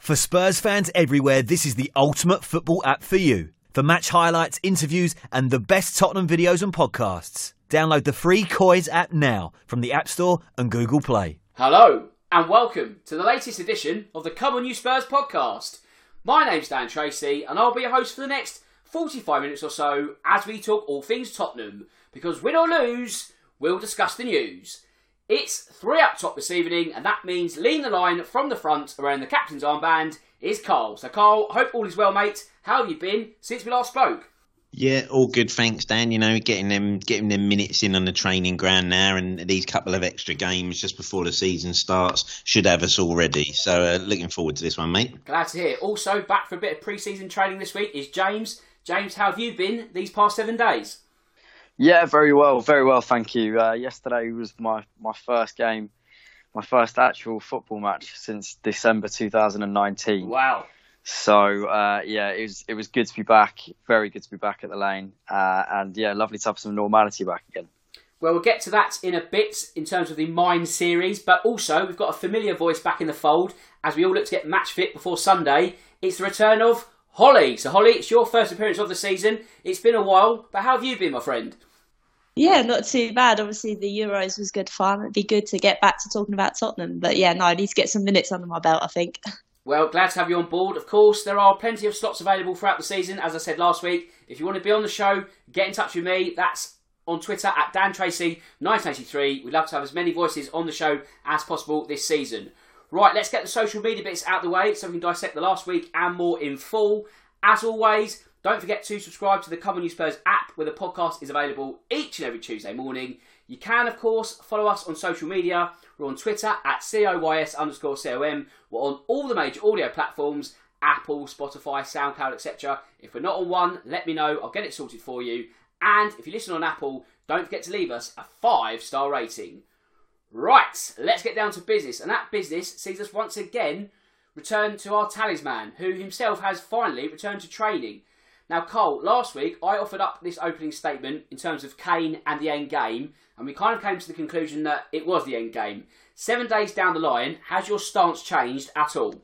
For Spurs fans everywhere, this is the ultimate football app for you. For match highlights, interviews and the best Tottenham videos and podcasts, download the free Koi's app now from the App Store and Google Play. Hello and welcome to the latest edition of the Come On You Spurs podcast. My name's Dan Tracy and I'll be your host for the next 45 minutes or so as we talk all things Tottenham. Because win or lose, we'll discuss the news. It's three up top this evening, and that means leading the line from the front around the captain's armband is Carl. So Carl, hope all is well, mate. How have you been since we last spoke? Yeah, all good, thanks, Dan. You know, getting them minutes in on the training ground now, and these couple of extra games just before the season starts should have us all ready. So looking forward to this one, mate. Glad to hear. Also, back for a bit of pre-season training this week is James. James, how have you been these past 7 days? Yeah, very well, thank you. Yesterday was my first game, my first actual football match since December 2019. Wow. So, it was good to be back, very good to be back at the Lane. And lovely to have some normality back again. Well, we'll get to that in a bit in terms of the Mime series, but also we've got a familiar voice back in the fold as we all look to get match fit before Sunday. It's the return of Holly. So, Holly, it's your first appearance of the season. It's been a while, but how have you been, my friend? Yeah, not too bad. Obviously, the Euros was good fun. It'd be good to get back to talking about Tottenham. But yeah, no, I need to get some minutes under my belt, I think. Well, glad to have you on board. Of course, there are plenty of slots available throughout the season, as I said last week. If you want to be on the show, get in touch with me. That's on Twitter at DanTracy1983. We'd love to have as many voices on the show as possible this season. Right, let's get the social media bits out of the way so we can dissect the last week and more in full. As always, don't forget to subscribe to the Come On You Spurs app where the podcast is available each and every Tuesday morning. You can, of course, follow us on social media. We're on Twitter at @COYS_COM. We're on all the major audio platforms, Apple, Spotify, SoundCloud, etc. If we're not on one, let me know. I'll get it sorted for you. And if you listen on Apple, don't forget to leave us a 5-star rating. Right, let's get down to business. And that business sees us once again return to our talisman, who himself has finally returned to training. Now, Cole, last week I offered up this opening statement in terms of Kane and the end game, and we kind of came to the conclusion that it was the end game. 7 days down the line, has your stance changed at all?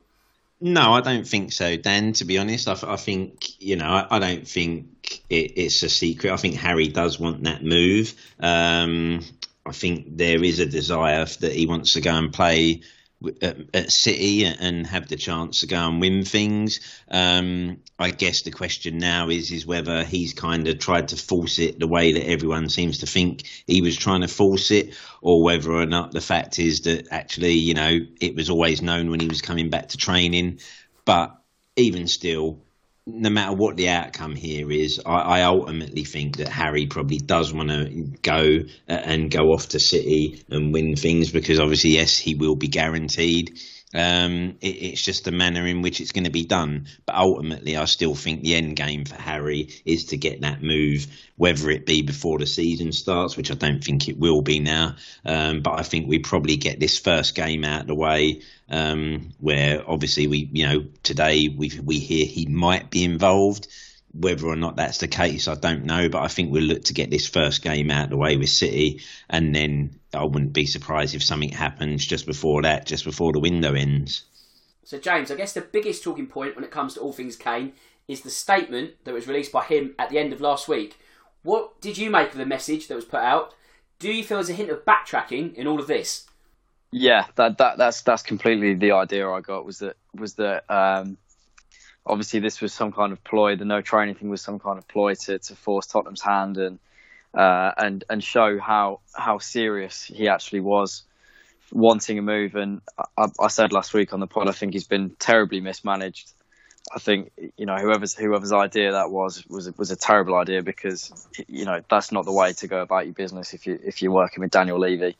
No, I don't think so, Dan, to be honest. I think don't think it's a secret. I think Harry does want that move. I think there is a desire that he wants to go and play at City and have the chance to go and win things. I guess the question now is whether he's kind of tried to force it the way that everyone seems to think he was trying to force it, or whether or not the fact is that actually, you know, it was always known when he was coming back to training. But even still, no matter what the outcome here is, I ultimately think that Harry probably does want to go off to City and win things, because obviously, yes, he will be guaranteed. It's just the manner in which it's going to be done. But ultimately, I still think the end game for Harry is to get that move, whether it be before the season starts, which I don't think it will be now. But I think we probably get this first game out of the way, where obviously today we hear he might be involved. Whether or not that's the case, I don't know, but I think we'll look to get this first game out of the way with City, and then I wouldn't be surprised if something happens just before the window ends. So James, I guess the biggest talking point when it comes to all things Kane is the statement that was released by him at the end of last week. What did you make of the message that was put out? Do you feel there's a hint of backtracking in all of this? Yeah, that's completely the idea I got, was that obviously this was some kind of ploy. The no training thing was some kind of ploy to force Tottenham's hand and show how serious he actually was wanting a move. And I said last week on the pod, I think he's been terribly mismanaged. I think, you know, whoever's idea that was a terrible idea, because, you know, that's not the way to go about your business if you're working with Daniel Levy.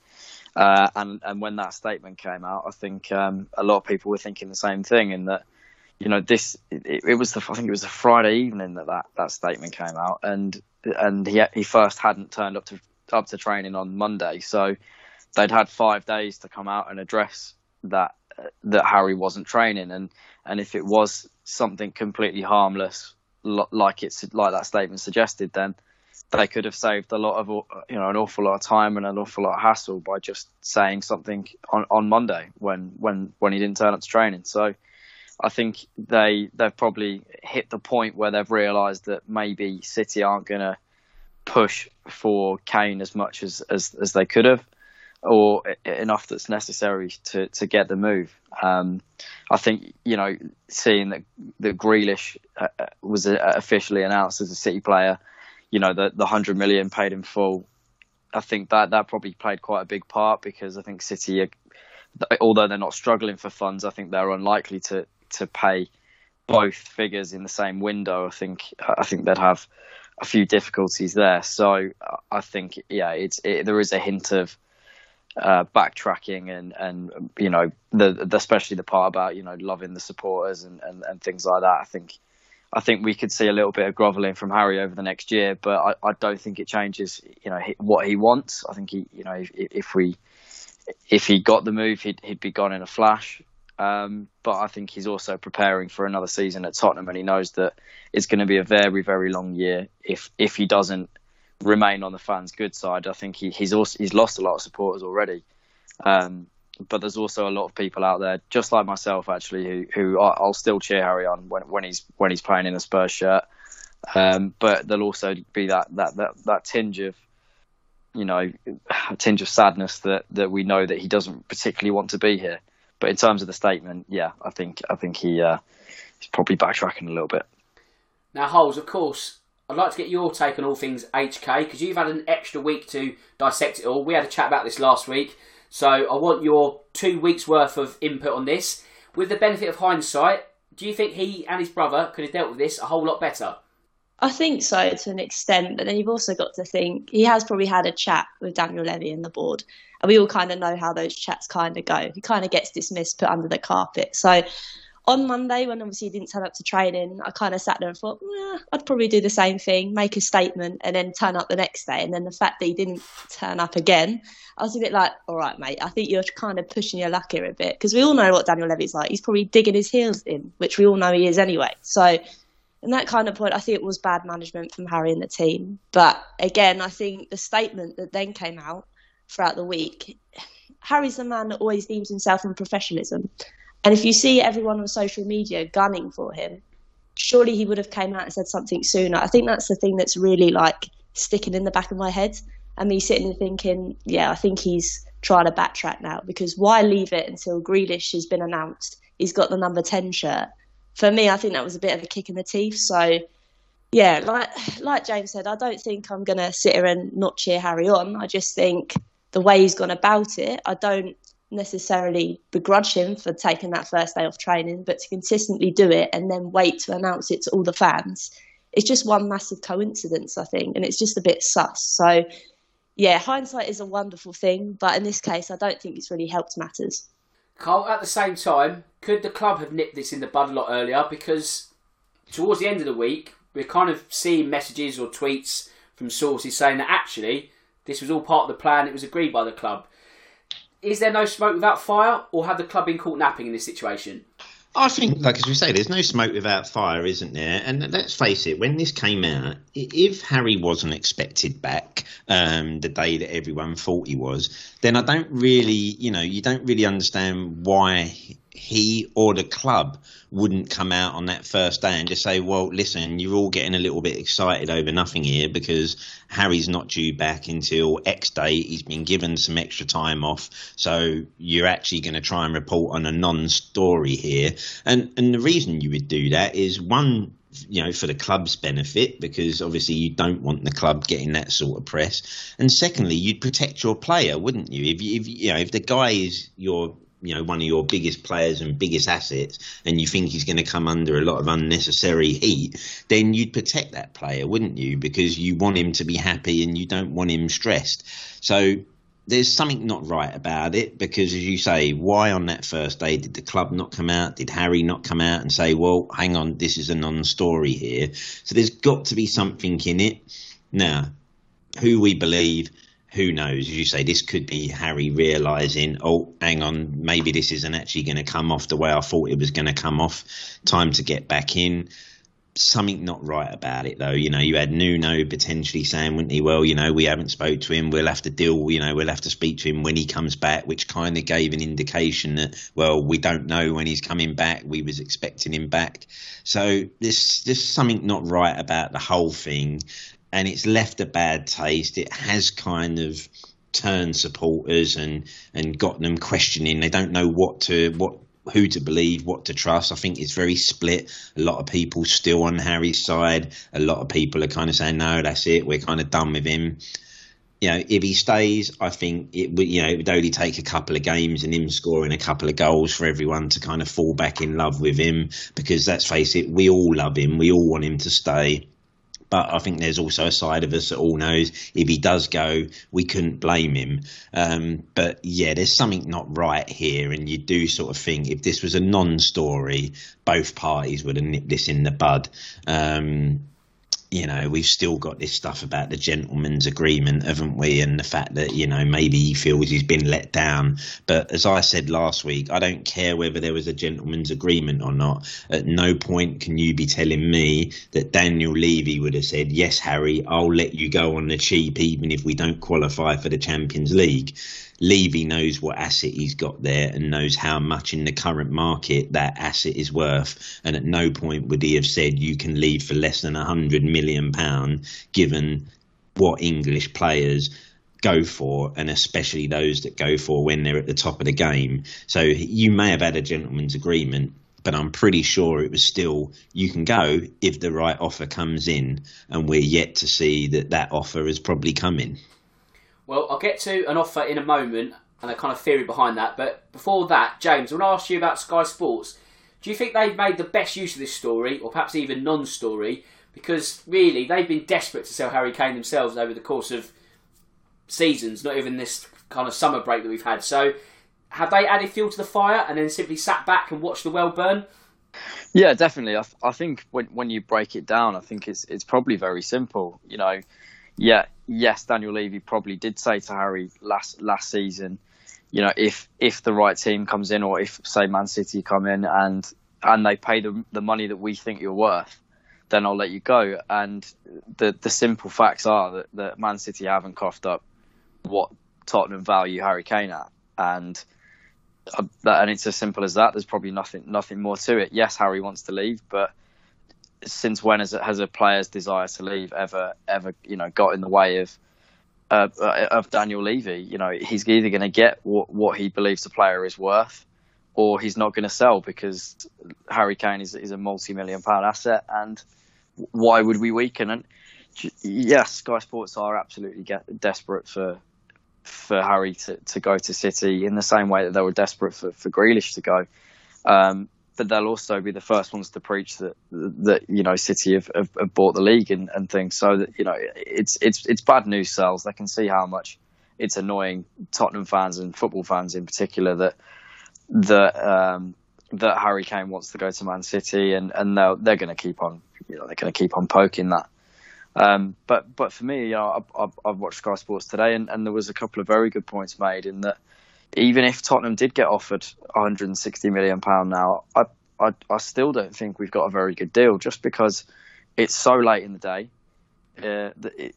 And when that statement came out, I think a lot of people were thinking the same thing, in that, you know, it was a Friday evening that statement came out, and he first hadn't turned up to training on Monday, so they'd had 5 days to come out and address that Harry wasn't training, and if it was something completely harmless, like that statement suggested, then they could have saved a lot of, you know, an awful lot of time and an awful lot of hassle by just saying something on Monday when he didn't turn up to training. So I think they've probably hit the point where they've realised that maybe City aren't going to push for Kane as much as they could have, or enough that's necessary to get the move. I think, you know, seeing that Grealish was officially announced as a City player, you know, the $100 million paid in full, I think that probably played quite a big part, because I think City although they're not struggling for funds, I think they're unlikely to pay both figures in the same window. I think they'd have a few difficulties there. So I think, yeah, there is a hint of backtracking and you know, especially the part about, you know, loving the supporters and things like that. I think we could see a little bit of grovelling from Harry over the next year, but I don't think it changes, you know, what he wants. I think he, you know, if he got the move, he'd be gone in a flash. But I think he's also preparing for another season at Tottenham, and he knows that it's going to be a very, very long year if he doesn't remain on the fans' good side. I think he's lost a lot of supporters already. But there's also a lot of people out there, just like myself, actually, who I'll still cheer Harry on when he's playing in a Spurs shirt. But there'll also be that tinge of, you know, a tinge of sadness that we know that he doesn't particularly want to be here. But in terms of the statement, yeah, I think he's probably backtracking a little bit. Now, Holes, of course, I'd like to get your take on all things HK, because you've had an extra week to dissect it all. We had a chat about this last week. So I want your 2 weeks' worth of input on this. With the benefit of hindsight, do you think he and his brother could have dealt with this a whole lot better? I think so, to an extent. But then you've also got to think, he has probably had a chat with Daniel Levy and the board. And we all kind of know how those chats kind of go. He kind of gets dismissed, put under the carpet. So on Monday, when obviously he didn't turn up to training, I kind of sat there and thought, I'd probably do the same thing, make a statement and then turn up the next day. And then the fact that he didn't turn up again, I was a bit like, all right, mate, I think you're kind of pushing your luck here a bit. Because we all know what Daniel Levy's like. He's probably digging his heels in, which we all know he is anyway. So and that kind of point, I think it was bad management from Harry and the team. But again, I think the statement that then came out throughout the week, Harry's the man that always deems himself in professionalism. And if you see everyone on social media gunning for him, surely he would have came out and said something sooner. I think that's the thing that's really like sticking in the back of my head. And me sitting and thinking, yeah, I think he's trying to backtrack now, because why leave it until Grealish has been announced? He's got the number 10 shirt. For me, I think that was a bit of a kick in the teeth. So, yeah, like James said, I don't think I'm going to sit here and not cheer Harry on. I just think the way he's gone about it, I don't necessarily begrudge him for taking that first day off training, but to consistently do it and then wait to announce it to all the fans, it's just one massive coincidence, I think, and it's just a bit sus. So, yeah, hindsight is a wonderful thing, but in this case, I don't think it's really helped matters. Carl, at the same time, could the club have nipped this in the bud a lot earlier? Because towards the end of the week, we're kind of seeing messages or tweets from sources saying that actually this was all part of the plan, it was agreed by the club. Is there no smoke without fire, or have the club been caught napping in this situation? I think, like as we say, there's no smoke without fire, isn't there? And let's face it, when this came out, if Harry wasn't expected back the day that everyone thought he was, then I don't really, you know, you don't really understand why he or the club wouldn't come out on that first day and just say, well, listen, you're all getting a little bit excited over nothing here because Harry's not due back until X day. He's been given some extra time off. So you're actually going to try and report on a non-story here. And the reason you would do that is, one, you know, for the club's benefit, because obviously you don't want the club getting that sort of press. And secondly, you'd protect your player, wouldn't you? If you know, if the guy is your, you know, one of your biggest players and biggest assets, and you think he's going to come under a lot of unnecessary heat, then you'd protect that player, wouldn't you? Because you want him to be happy and you don't want him stressed. So there's something not right about it, because as you say, why on that first day did the club not come out? Did Harry not come out and say, well, hang on, this is a non-story here? So there's got to be something in it. Now, who we believe, who knows? As you say, this could be Harry realising, oh, hang on, maybe this isn't actually going to come off the way I thought it was going to come off. Time to get back in. something not right about it, though. You know, you had Nuno potentially saying, wouldn't he, well, you know, we haven't spoke to him, we'll have to deal, you know, we'll have to speak to him when he comes back, which kind of gave an indication that, well, we don't know when he's coming back, we was expecting him back. So there's something not right about the whole thing, and it's left a bad taste. It has kind of turned supporters and gotten them questioning. They don't know who to believe, what to trust. I think it's very split. A lot of people still on Harry's side. A lot of people are kind of saying, no, that's it, we're kind of done with him. You know, if he stays, I think it would only take a couple of games and him scoring a couple of goals for everyone to kind of fall back in love with him, because let's face it, we all love him. We all want him to stay. But I think there's also a side of us that all knows if he does go, we couldn't blame him. But yeah, there's something not right here. And you do sort of think if this was a non-story, both parties would have nipped this in the bud. You know, we've still got this stuff about the gentleman's agreement, haven't we? And the fact that, you know, maybe he feels he's been let down. But as I said last week, I don't care whether there was a gentleman's agreement or not. At no point can you be telling me that Daniel Levy would have said, yes, Harry, I'll let you go on the cheap, even if we don't qualify for the Champions League. Levy knows what asset he's got there and knows how much in the current market that asset is worth. And at no point would he have said you can leave for less than £100 million, given what English players go for, and especially those that go for when they're at the top of the game. So you may have had a gentleman's agreement, but I'm pretty sure it was still, you can go if the right offer comes in. And we're yet to see that offer has probably come in. Well, I'll get to an offer in a moment and the kind of theory behind that. But before that, James, I want to ask you about Sky Sports. Do you think they've made the best use of this story, or perhaps even non-story? Because really, they've been desperate to sell Harry Kane themselves over the course of seasons, not even this kind of summer break that we've had. So have they added fuel to the fire and then simply sat back and watched the well burn? Yeah, definitely. I think when you break it down, I think it's probably very simple. You know, yes, Daniel Levy probably did say to Harry last season, you know, if the right team comes in, or if, say, Man City come in and they pay the money that we think you're worth, then I'll let you go. And the simple facts are that Man City haven't coughed up what Tottenham value Harry Kane at. And it's as simple as that. There's probably nothing more to it. Yes, Harry wants to leave, but since when has a player's desire to leave ever got in the way of Daniel Levy? You know, he's either going to get what he believes the player is worth, or he's not going to sell, because Harry Kane is a multi-million-pound asset, and why would we weaken? And yes, Sky Sports are absolutely desperate for Harry to go to City, in the same way that they were desperate for Grealish to go. But they'll also be the first ones to preach that you know, City have bought the league and things. So that, you know, it's bad news sells. They can see how much it's annoying Tottenham fans and football fans in particular that Harry Kane wants to go to Man City, and they're going to keep on poking that. But for me, you know, I've watched Sky Sports today, and there was a couple of very good points made in that. Even if Tottenham did get offered £160 million now, I still don't think we've got a very good deal, just because it's so late in the day.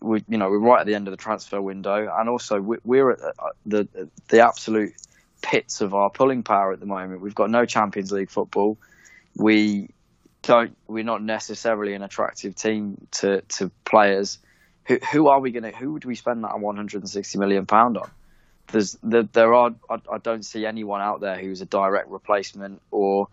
We're right at the end of the transfer window, and also we're at the absolute pits of our pulling power at the moment. We've got no Champions League football. We're not necessarily an attractive team to players. Who would we spend that £160 million on? I don't see anyone out there who's a direct replacement, or,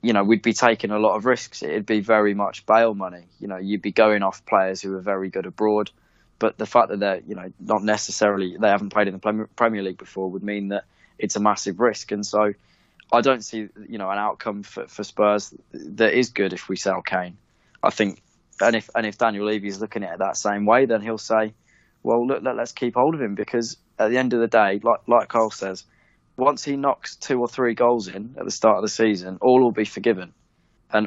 you know, we'd be taking a lot of risks. It'd be very much bail money. You know, you'd be going off players who are very good abroad, but the fact that they're, you know, not necessarily, they haven't played in the Premier League before, would mean that it's a massive risk. And so I don't see, you know, an outcome for Spurs that is good if we sell Kane. I think, and if Daniel Levy's looking at it that same way, then he'll say, well, look, let's keep hold of him, because at the end of the day, like Carl says, once he knocks 2 or 3 goals in at the start of the season, all will be forgiven. And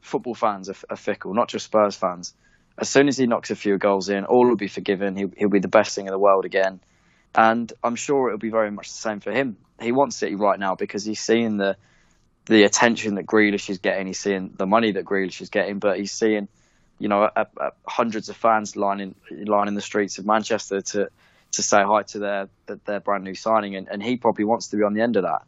football fans are fickle, not just Spurs fans. As soon as he knocks a few goals in, all will be forgiven. He'll be the best thing in the world again, and I'm sure it'll be very much the same for him. He wants City right now because he's seeing the the attention that Grealish is getting, he's seeing the money that Grealish is getting, but he's seeing, you know, hundreds of fans lining the streets of Manchester to say hi to their brand new signing, and he probably wants to be on the end of that.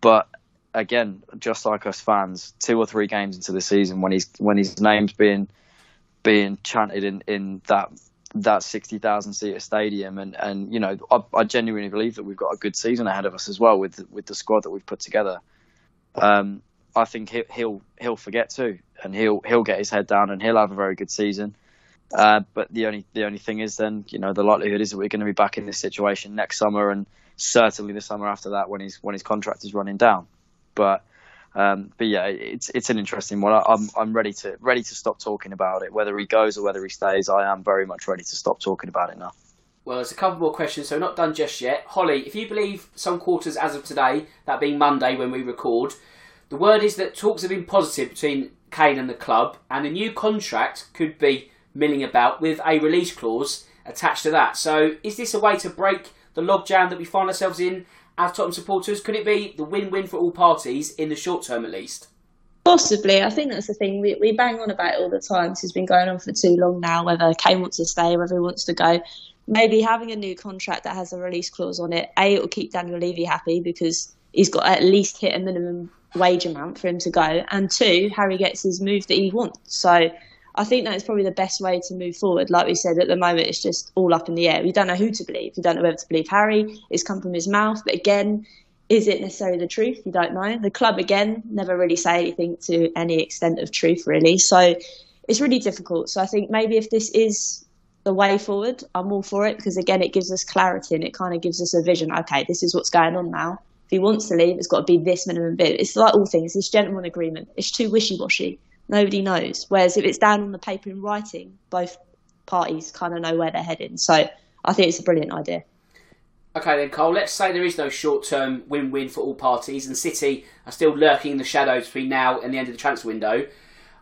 But again, just like us fans, 2 or 3 games into the season, when his name's being chanted in that 60,000 seat stadium, and you know, I genuinely believe that we've got a good season ahead of us as well with the squad that we've put together. I think he'll forget too, and he'll get his head down, and he'll have a very good season. But the only thing is, then, you know, the likelihood is that we're going to be back in this situation next summer, and certainly the summer after that when his contract is running down. But yeah, it's an interesting one. I'm ready to stop talking about it, whether he goes or whether he stays. I am very much ready to stop talking about it now. Well, there's a couple more questions, so not done just yet. Holly, if you believe some quarters as of today, that being Monday when we record, the word is that talks have been positive between Kane and the club, and a new contract could be milling about with a release clause attached to that. So is this a way to break the logjam that we find ourselves in as Tottenham supporters? Could it be the win-win for all parties in the short term at least? Possibly. I think that's the thing. We bang on about it all the time. This has been going on for too long now, whether Kane wants to stay, whether he wants to go. Maybe having a new contract that has a release clause on it, A, it'll keep Daniel Levy happy because he's got at least hit a minimum wage amount for him to go. And 2, Harry gets his move that he wants. So I think that is probably the best way to move forward. Like we said, at the moment, it's just all up in the air. We don't know who to believe. We don't know whether to believe Harry. It's come from his mouth. But again, is it necessarily the truth? You don't know. The club, again, never really say anything to any extent of truth, really. So it's really difficult. So I think maybe if this is the way forward, I'm all for it, because, again, it gives us clarity and it kind of gives us a vision. OK, this is what's going on now. If he wants to leave, it's got to be this minimum bid. It's like all things. It's gentleman agreement. It's too wishy-washy. Nobody knows. Whereas if it's down on the paper in writing, both parties kind of know where they're heading. So I think it's a brilliant idea. OK then, Cole, let's say there is no short-term win-win for all parties and City are still lurking in the shadows between now and the end of the transfer window.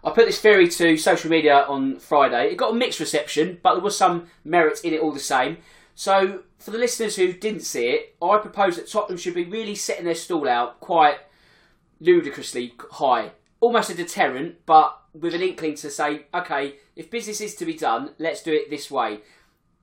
I put this theory to social media on Friday. It got a mixed reception, but there was some merit in it all the same. So for the listeners who didn't see it, I propose that Tottenham should be really setting their stall out quite ludicrously high. Almost a deterrent, but with an inkling to say, OK, if business is to be done, let's do it this way.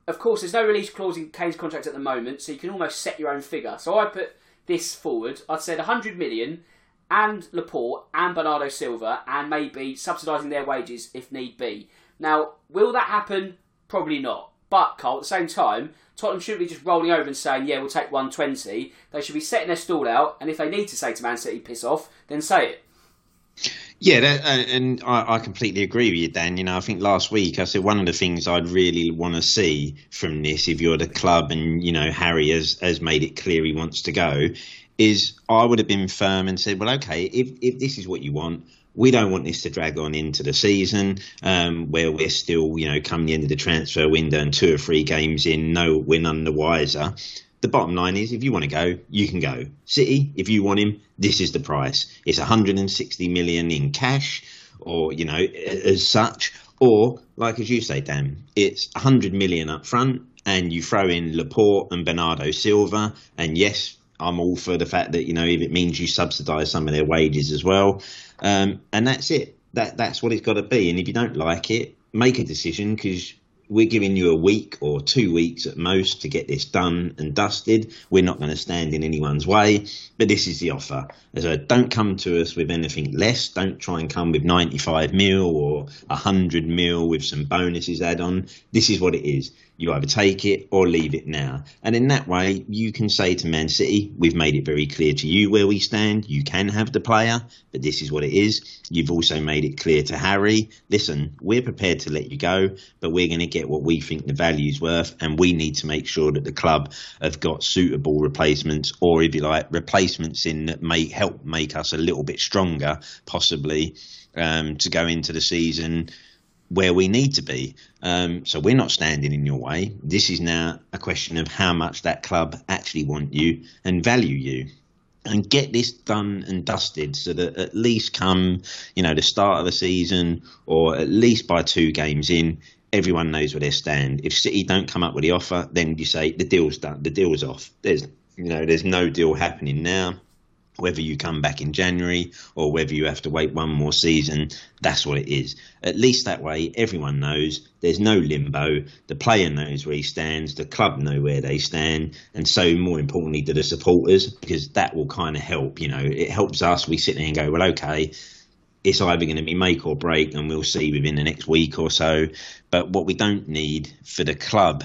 Of course, there's no release clause in Kane's contract at the moment, so you can almost set your own figure. So I put this forward. I'd said 100 million and Laporte and Bernardo Silva and maybe subsidising their wages if need be. Now, will that happen? Probably not. But, Cole, at the same time, Tottenham shouldn't be just rolling over and saying, yeah, we'll take 120. They should be setting their stall out, and if they need to say to Man City, piss off, then say it. Yeah, and I completely agree with you, Dan. You know, I think last week I said one of the things I'd really want to see from this, if you're the club and, you know, Harry has made it clear he wants to go, is I would have been firm and said, well, OK, if this is what you want, we don't want this to drag on into the season where we're still, you know, come the end of the transfer window and 2 or 3 games in, no, we're none the wiser. The bottom line is, if you want to go, you can go. City, if you want him, this is the price. It's 160 million in cash, or, you know, as such, or, like as you say, Dan, it's 100 million up front, and you throw in Laporte and Bernardo Silva, and yes, I'm all for the fact that, you know, if it means you subsidise some of their wages as well, and that's it. That's what it's got to be. And if you don't like it, make a decision, because we're giving you a week or 2 weeks at most to get this done and dusted. We're not going to stand in anyone's way, but this is the offer. So don't come to us with anything less. Don't try and come with 95 mil or 100 mil with some bonuses add on. This is what it is. You either take it or leave it now. And in that way, you can say to Man City, we've made it very clear to you where we stand. You can have the player, but this is what it is. You've also made it clear to Harry, listen, we're prepared to let you go, but we're going to get what we think the value's worth, and we need to make sure that the club have got suitable replacements, or if you like, replacements in that may help make us a little bit stronger, possibly, to go into the season where we need to be. So we're not standing in your way. This is now a question of how much that club actually want you and value you. And get this done and dusted so that at least come, you know, the start of the season, or at least by 2 games in, everyone knows where they stand. If City don't come up with the offer, then you say the deal's done, the deal's off. There's no deal happening now. Whether you come back in January or whether you have to wait one more season, that's what it is. At least that way, everyone knows there's no limbo. The player knows where he stands, the club know where they stand, and so more importantly to the supporters, because that will kind of help. You know, it helps us. We sit there and go, well, okay, it's either going to be make or break, and we'll see within the next week or so. But what we don't need for the club,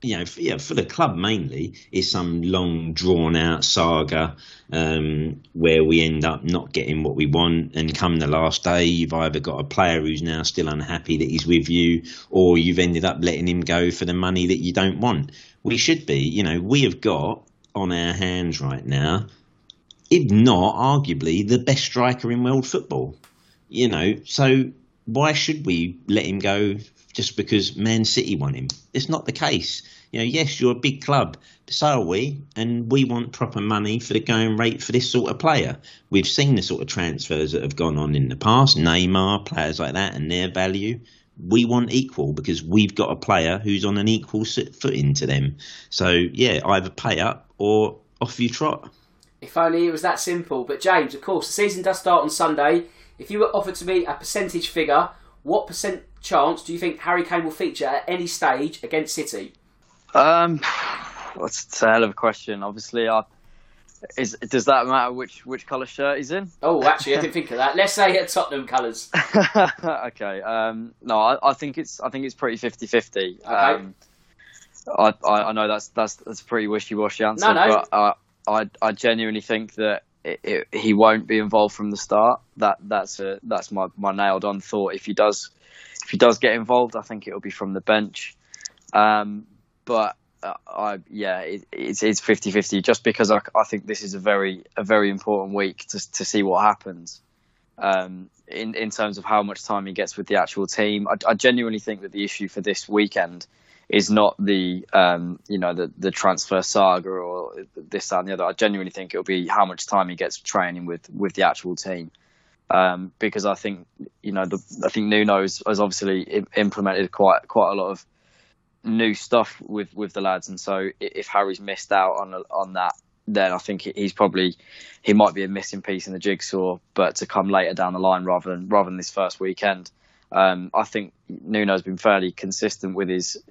for the club mainly, is some long drawn out saga where we end up not getting what we want, and come the last day you've either got a player who's now still unhappy that he's with you, or you've ended up letting him go for the money that you don't want. We should be, we have got on our hands right now, if not arguably the best striker in world football, so why should we let him go just because Man City want him? It's not the case. Yes, you're a big club, but so are we, and we want proper money for the going rate for this sort of player. We've seen the sort of transfers that have gone on in the past, Neymar, players like that, and their value. We want equal, because we've got a player who's on an equal footing to them. So, either pay up or off you trot. If only it was that simple. But, James, of course, the season does start on Sunday. If you were offered to me a percentage figure, what percent chance do you think Harry Kane will feature at any stage against City? That's a hell of a question. Obviously, does that matter which colour shirt he's in? Oh, actually, I didn't think of that. Let's say at Tottenham colours. Okay. I think it's pretty 50-50. Okay. I know that's a pretty wishy-washy answer, but I genuinely think that he won't be involved from the start. That's my nailed on thought. If he does get involved, I think it'll be from the bench. It's 50-50, just because I think this is a very important week to see what happens in terms of how much time he gets with the actual team. I genuinely think that the issue for this weekend is not the transfer saga or this, that and the other. I genuinely think it'll be how much time he gets training with the actual team. Because I think, Nuno has obviously implemented quite a lot of new stuff with the lads. And so if Harry's missed out on that, then I think he might be a missing piece in the jigsaw, but to come later down the line rather than this first weekend. I think Nuno's been fairly consistent with his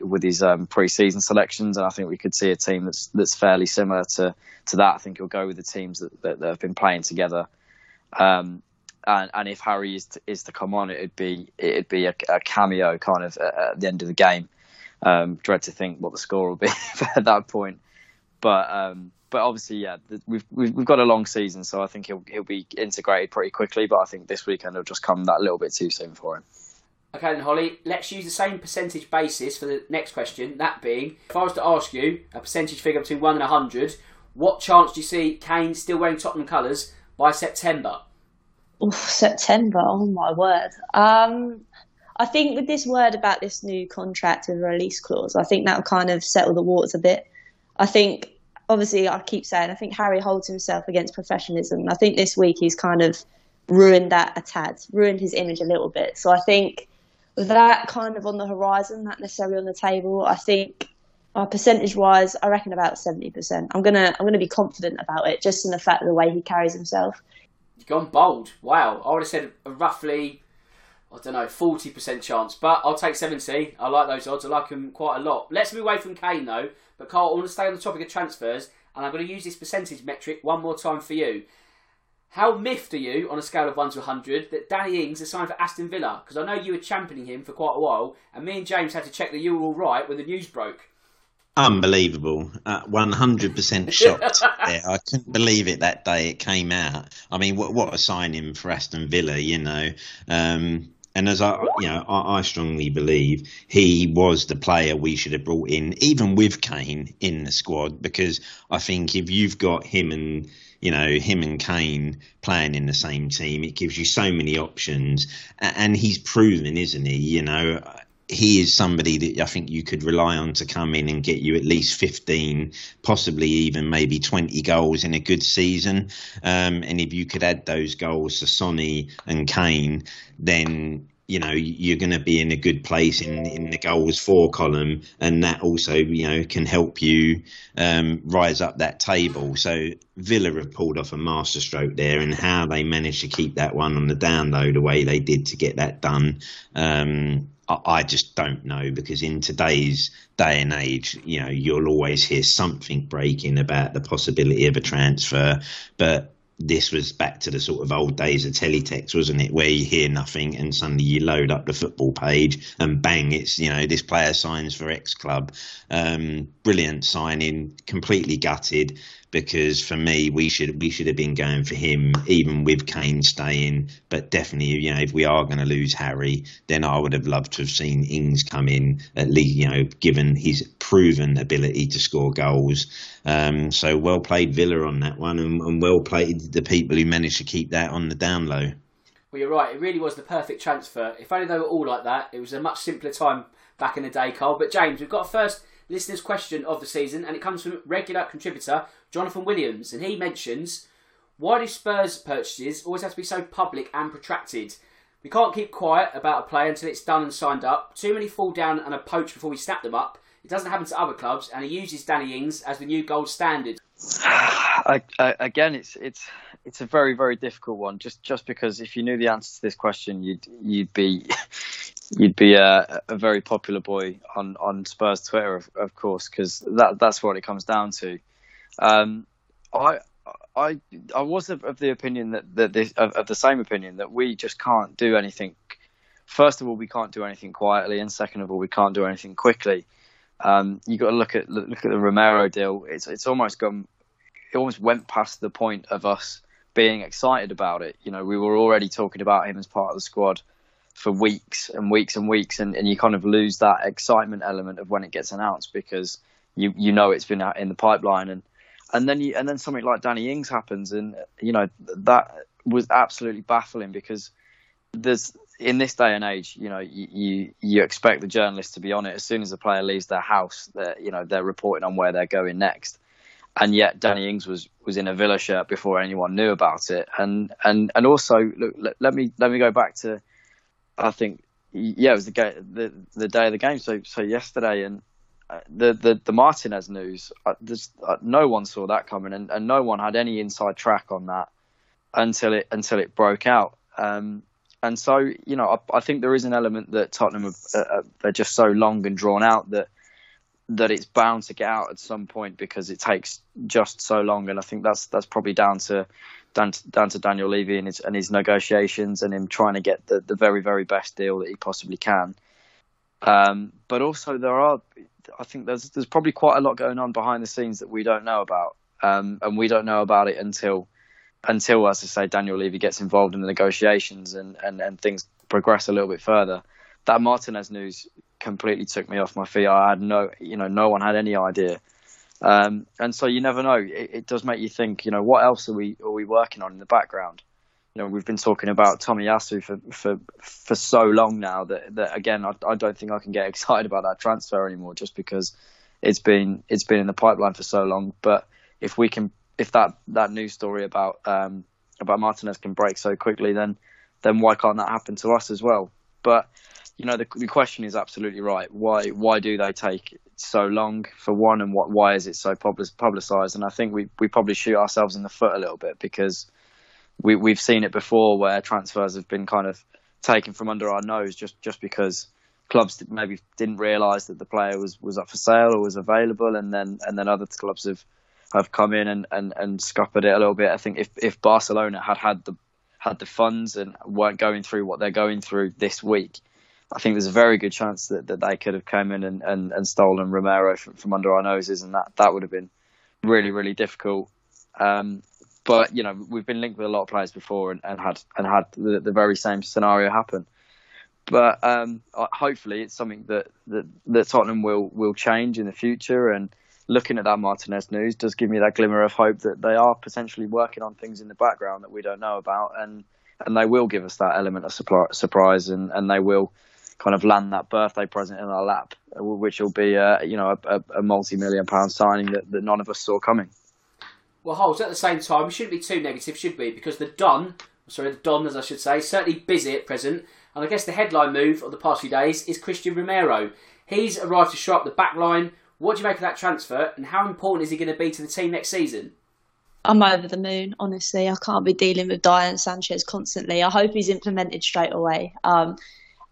pre-season selections, and I think we could see a team that's fairly similar to that. I think he'll go with the teams that have been playing together. And if Harry is to come on, it'd be a cameo kind of at the end of the game. Dread to think what the score will be at that point. But obviously, we've got a long season, so I think he'll be integrated pretty quickly. But I think this weekend will just come that little bit too soon for him. Okay, then, Holly, let's use the same percentage basis for the next question, that being, if I was to ask you a percentage figure between 1 and 100, what chance do you see Kane still wearing Tottenham colours by September? Oof, September, oh my word. I think with this word about this new contract and release clause, I think that'll kind of settle the waters a bit. I think, obviously, I keep saying, I think Harry holds himself against professionalism. I think this week he's kind of ruined that a tad, ruined his image a little bit. So I think that kind of on the horizon, not necessarily on the table. I think percentage-wise, I reckon about 70%. I'm gonna be confident about it, just in the fact of the way he carries himself. You've gone bold. Wow. I would have said a roughly, 40% chance. But I'll take 70. I like those odds. I like them quite a lot. Let's move away from Kane, though. But, Carl, I want to stay on the topic of transfers, and I'm going to use this percentage metric one more time for you. How miffed are you, on a scale of 1 to 100, that Danny Ings has signed for Aston Villa? Because I know you were championing him for quite a while, and me and James had to check that you were all right when the news broke. Unbelievable. 100% shocked. Yeah, I couldn't believe it that day it came out. I mean, what a signing for Aston Villa, And as I strongly believe he was the player we should have brought in, even with Kane in the squad, because I think if you've got him and Kane playing in the same team, it gives you so many options. And he's proven, isn't he? He is somebody that I think you could rely on to come in and get you at least 15, possibly even maybe 20 goals in a good season. And if you could add those goals to Sonny and Kane, then you know, you're going to be in a good place in the goals for column, and that also, you know, can help you rise up that table. So Villa have pulled off a masterstroke there, and how they managed to keep that one on the down low the way they did to get that done, I just don't know, because in today's day and age, you know, you'll always hear something breaking about the possibility of a transfer, but this was back to the sort of old days of teletext, wasn't it, where you hear nothing and suddenly you load up the football page and bang, it's, you know, this player signs for X club. Brilliant signing, completely gutted, because for me we should have been going for him, even with Kane staying. But definitely, you know, if we are going to lose Harry, then I would have loved to have seen Ings come in, at least, you know, given his proven ability to score goals. So well played Villa on that one, and well played the people who managed to keep that on the down low. Well, you're right, it really was the perfect transfer. If only they were all like that. It was a much simpler time back in the day, Cole. But James, we've got a first listener's question of the season, and it comes from regular contributor Jonathan Williams, and he mentions, why do Spurs purchases always have to be so public and protracted? We can't keep quiet about a player until it's done and signed up. Too many fall down and are poached before we snap them up. It doesn't happen to other clubs, and he uses Danny Ings as the new gold standard. Again, it's a very, very difficult one. Just because if you knew the answer to this question, you'd be a very popular boy on Spurs Twitter, of course, because that's what it comes down to. I was of the opinion that the same opinion that we just can't do anything. First of all, we can't do anything quietly, and second of all, we can't do anything quickly. You got to look at the Romero deal. It's almost gone. It almost went past the point of us being excited about it. You know, we were already talking about him as part of the squad for weeks and weeks and weeks, and you kind of lose that excitement element of when it gets announced, because you know it's been in the pipeline, and then something like Danny Ings happens, and you know that was absolutely baffling, because there's, in this day and age, you know, you expect the journalists to be on it as soon as the player leaves their house. You know, they're reporting on where they're going next, and yet Danny Ings was in a Villa shirt before anyone knew about it, and also look, let me go back to, I think, yeah, it was the day of the game. So yesterday, and the Martinez news, no one saw that coming, and no one had any inside track on that until it broke out. And so, you know, I think there is an element that Tottenham are just so long and drawn out that it's bound to get out at some point, because it takes just so long. And I think that's probably down to Daniel Levy and his negotiations, and him trying to get the very, very best deal that he possibly can. But also there's probably quite a lot going on behind the scenes that we don't know about, and we don't know about it until, as I say, Daniel Levy gets involved in the negotiations and things progress a little bit further. That Martinez news completely took me off my feet. I had no one had any idea. And so you never know. It does make you think, you know, what else are we working on in the background? You know, we've been talking about Tomiyasu for so long now that again, I don't think I can get excited about that transfer anymore, just because it's been in the pipeline for so long. But if that news story about Martinez can break so quickly, then why can't that happen to us as well? But you know, the question is absolutely right. Why do they take so long, for one, and why is it so publicised? And I think we probably shoot ourselves in the foot a little bit, because we've seen it before, where transfers have been kind of taken from under our nose just because clubs maybe didn't realise that the player was up for sale or was available, and then other clubs have come in and scuppered it a little bit. I think if Barcelona had the funds and weren't going through what they're going through this week, I think there's a very good chance that they could have come in and stolen Romero from under our noses, and that would have been really, really difficult. But you know, we've been linked with a lot of players before and had the very same scenario happen. But hopefully it's something that Tottenham will change in the future, and looking at that Martinez news does give me that glimmer of hope that they are potentially working on things in the background that we don't know about, and they will give us that element of surprise, and they will kind of land that birthday present in our lap, which will be a multi-million-pound signing that none of us saw coming. Well, Holes, at the same time, we shouldn't be too negative, should we? Because the Don sorry, the Dons, I should say, certainly busy at present. And I guess the headline move of the past few days is Christian Romero. He's arrived to shore up the back line. What do you make of that transfer, and how important is he going to be to the team next season? I'm over the moon, honestly. I can't be dealing with Dyan Sanchez constantly. I hope he's implemented straight away.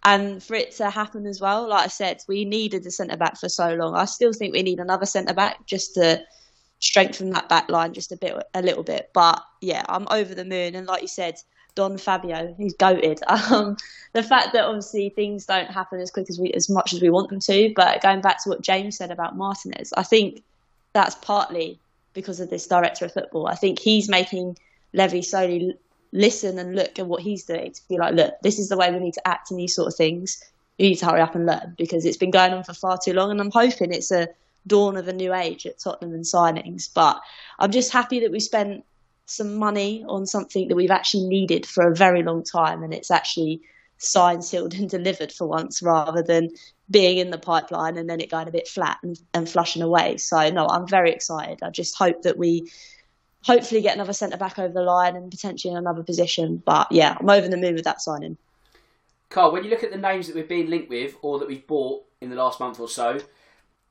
And for it to happen as well, like I said, we needed a centre-back for so long. I still think we need another centre-back just to strengthen that back line just a little bit. But, yeah, I'm over the moon. And like you said, Don Fabio, he's goated. The fact that, obviously, things don't happen as quick as much as we want them to. But going back to what James said about Martinez, I think that's partly because of this director of football. I think he's making Levy slowly listen and look at what he's doing to be like, look, this is the way we need to act in these sort of things. You need to hurry up and learn, because it's been going on for far too long, and I'm hoping it's a dawn of a new age at Tottenham and signings. But I'm just happy that we spent some money on something that we've actually needed for a very long time, and it's actually signed, sealed and delivered for once, rather than being in the pipeline and then it going a bit flat and flushing away. So, no, I'm very excited. I just hope that we hopefully get another centre-back over the line and potentially in another position. But, yeah, I'm over the moon with that signing. Carl, when you look at the names that we've been linked with or that we've bought in the last month or so,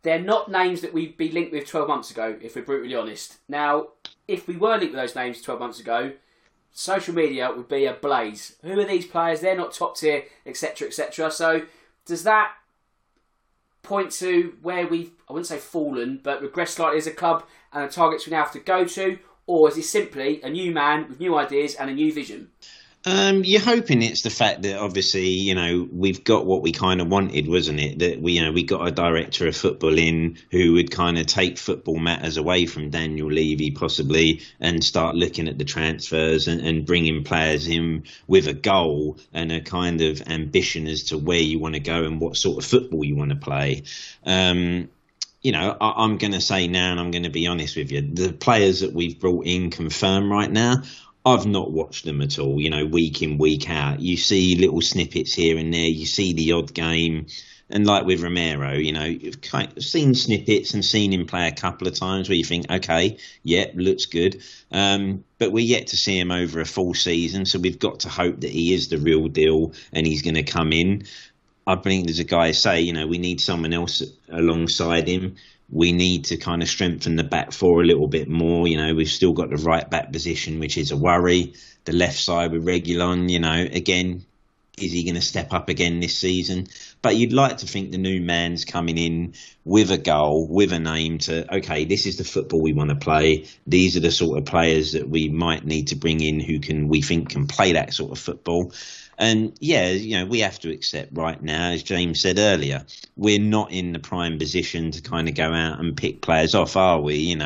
they're not names that we'd be linked with 12 months ago, if we're brutally honest. Now, if we were linked with those names 12 months ago, social media would be ablaze. Who are these players? They're not top tier, etc., etc. So, does that point to where we've, I wouldn't say fallen, but regressed slightly as a club and the targets we now have to go to? Or is it simply a new man with new ideas and a new vision? You're hoping it's the fact that, obviously, you know, we've got what we kind of wanted, wasn't it? That we got a director of football in who would kind of take football matters away from Daniel Levy, possibly, and start looking at the transfers and bringing players in with a goal and a kind of ambition as to where you want to go and what sort of football you want to play. You know, I'm going to say now, and I'm going to be honest with you, the players that we've brought in confirm right now, I've not watched them at all, week in, week out. You see little snippets here and there. You see the odd game. And like with Romero, you've kind of seen snippets and seen him play a couple of times where you think, OK, yeah, looks good. But we're yet to see him over a full season. So we've got to hope that he is the real deal and he's going to come in. I think there's a guy say, we need someone else alongside him. We need to kind of strengthen the back four a little bit more. We've still got the right back position, which is a worry. The left side with Reguilon, again, is he going to step up again this season? But you'd like to think the new man's coming in with a goal, with a name to, OK, this is the football we want to play. These are the sort of players that we might need to bring in who we think can play that sort of football. And, yeah, we have to accept right now, as James said earlier, we're not in the prime position to kind of go out and pick players off, are we?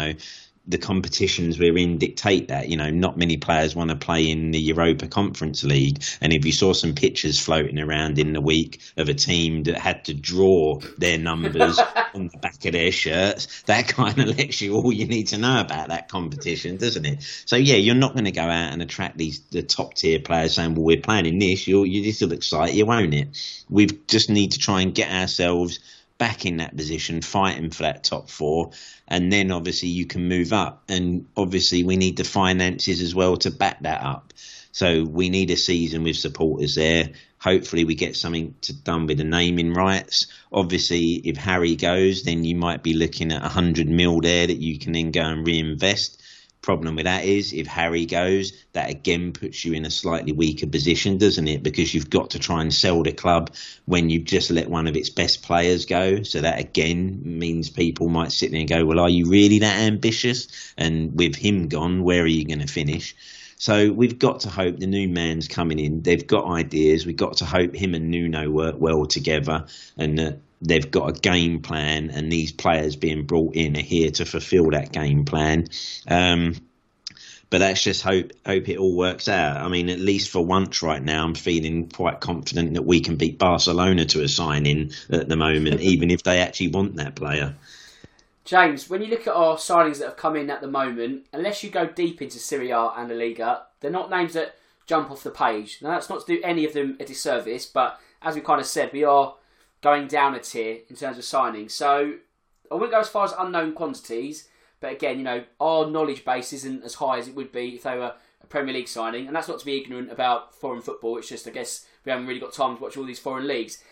The competitions we're in dictate that, not many players want to play in the Europa Conference League. And if you saw some pictures floating around in the week of a team that had to draw their numbers on the back of their shirts, that kind of lets you all you need to know about that competition, doesn't it? So, yeah, you're not going to go out and attract the top tier players saying, well, we're playing in this. You just look excited, you won't it? We just need to try and get ourselves back in that position, fighting for that top four, and then obviously you can move up, and obviously we need the finances as well to back that up. So we need a season with supporters there. Hopefully we get something done with the naming rights. Obviously if Harry goes, then you might be looking at 100 mil there that you can then go and reinvest. Problem with that is if Harry goes, that again puts you in a slightly weaker position, doesn't it? Because you've got to try and sell the club when you've just let one of its best players go. So that again means people might sit there and go, well, are you really that ambitious? And with him gone, where are you going to finish? So we've got to hope the new man's coming in. They've got ideas. We've got to hope him and Nuno work well together, and that they've got a game plan, and these players being brought in are here to fulfil that game plan. But let's just hope it all works out. I mean, at least for once right now, I'm feeling quite confident that we can beat Barcelona to a signing at the moment, even if they actually want that player. James, when you look at our signings that have come in at the moment, unless you go deep into Serie A and La Liga, they're not names that jump off the page. Now, that's not to do any of them a disservice, but as we kind of said, we are going down a tier in terms of signings. So I wouldn't go as far as unknown quantities, but again, our knowledge base isn't as high as it would be if they were a Premier League signing, and that's not to be ignorant about foreign football. It's just, I guess, we haven't really got time to watch all these foreign leagues.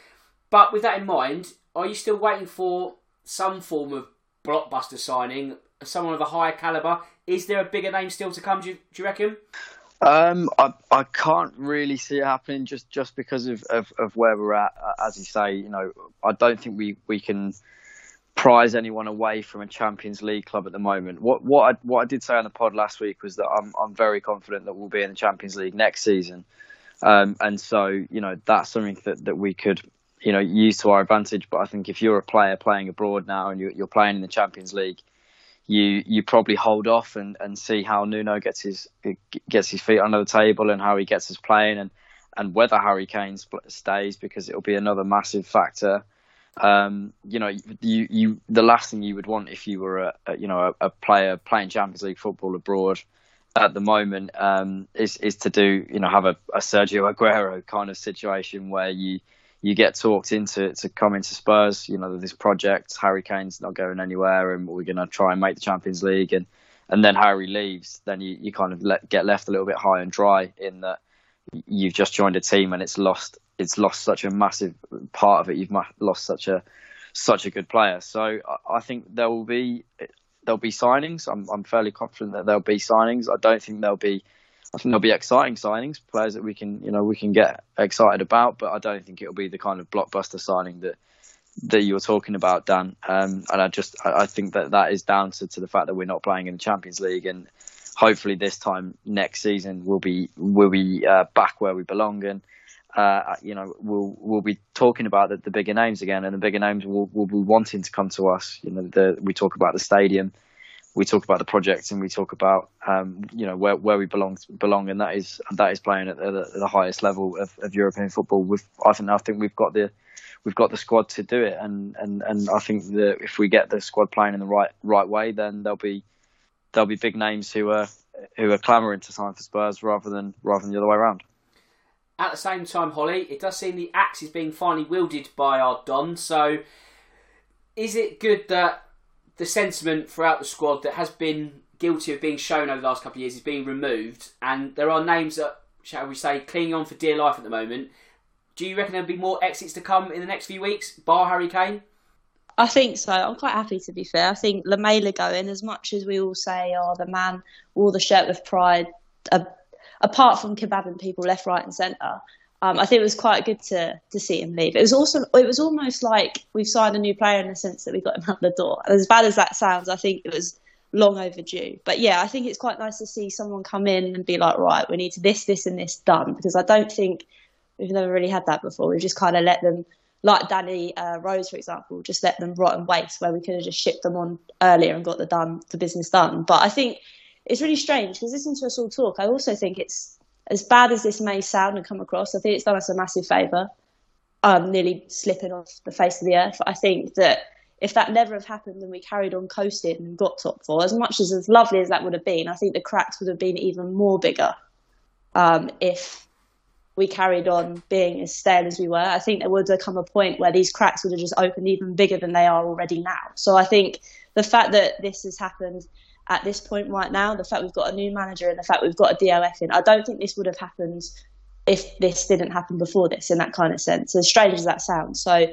But with that in mind, are you still waiting for some form of blockbuster signing, someone of a higher calibre? Is there a bigger name still to come, do you reckon? I can't really see it happening just because of where we're at. As you say, you know, I don't think we can prize anyone away from a Champions League club at the moment. What I did say on the pod last week was that I'm very confident that we'll be in the Champions League next season, and so, you know, that's something that we could, you know, use to our advantage. But I think if you're a player playing abroad now and you're playing in the Champions League, you probably hold off and see how Nuno gets his feet under the table and how he gets his playing and whether Harry Kane stays, because it'll be another massive factor. You know, you the last thing you would want if you were a player playing Champions League football abroad at the moment is to do, you know, have a Sergio Aguero kind of situation where you get talked into to come into Spurs. You know, this project, Harry Kane's not going anywhere, and we're going to try and make the Champions League. And then Harry leaves, then you kind of get left a little bit high and dry in that you've just joined a team and it's lost such a massive part of it. You've lost such a good player. So I think there'll be signings. I'm fairly confident that there'll be signings. I think there'll be exciting signings, players that we can get excited about, but I don't think it'll be the kind of blockbuster signing that you were talking about, Dan. And I think that is down to the fact that we're not playing in the Champions League, and hopefully this time next season we'll be back where we belong, and you know, we'll be talking about the bigger names again, and the bigger names will be wanting to come to us. You know, we talk about the stadium. We talk about the project, and we talk about you know, where we belong, and that is playing at the highest level of European football. I think we've got the squad to do it, and I think that if we get the squad playing in the right way, then there'll be big names who are clamouring to sign for Spurs rather than the other way around. At the same time, Holly, it does seem the axe is being finally wielded by our Don. So, is it good that the sentiment throughout the squad that has been guilty of being shown over the last couple of years is being removed, and there are names that, shall we say, clinging on for dear life at the moment? Do you reckon there'll be more exits to come in the next few weeks, bar Harry Kane? I think so. I'm quite happy, to be fair. I think Lamela going, as much as we all say, the man wore the shirt with pride, apart from kebabbing people left, right and centre, I think it was quite good to see him leave. It was almost like we've signed a new player in the sense that we got him out the door. As bad as that sounds, I think it was long overdue. But yeah, I think it's quite nice to see someone come in and be like, right, we need this and this done, because I don't think we've never really had that before. We've just kind of let them, like Danny Rose, for example, just let them rot and waste, where we could have just shipped them on earlier and got the business done. But I think it's really strange, because listening to us all talk, I also think it's, as bad as this may sound and come across, I think it's done us a massive favour, nearly slipping off the face of the earth. I think that if that never have happened and we carried on coasting and got top four, as much as lovely as that would have been, I think the cracks would have been even more bigger if we carried on being as stale as we were. I think there would have come a point where these cracks would have just opened even bigger than they are already now. So I think the fact that this has happened at this point right now, the fact we've got a new manager and the fact we've got a DOF in, I don't think this would have happened if this didn't happen before this, in that kind of sense, as strange as that sounds. So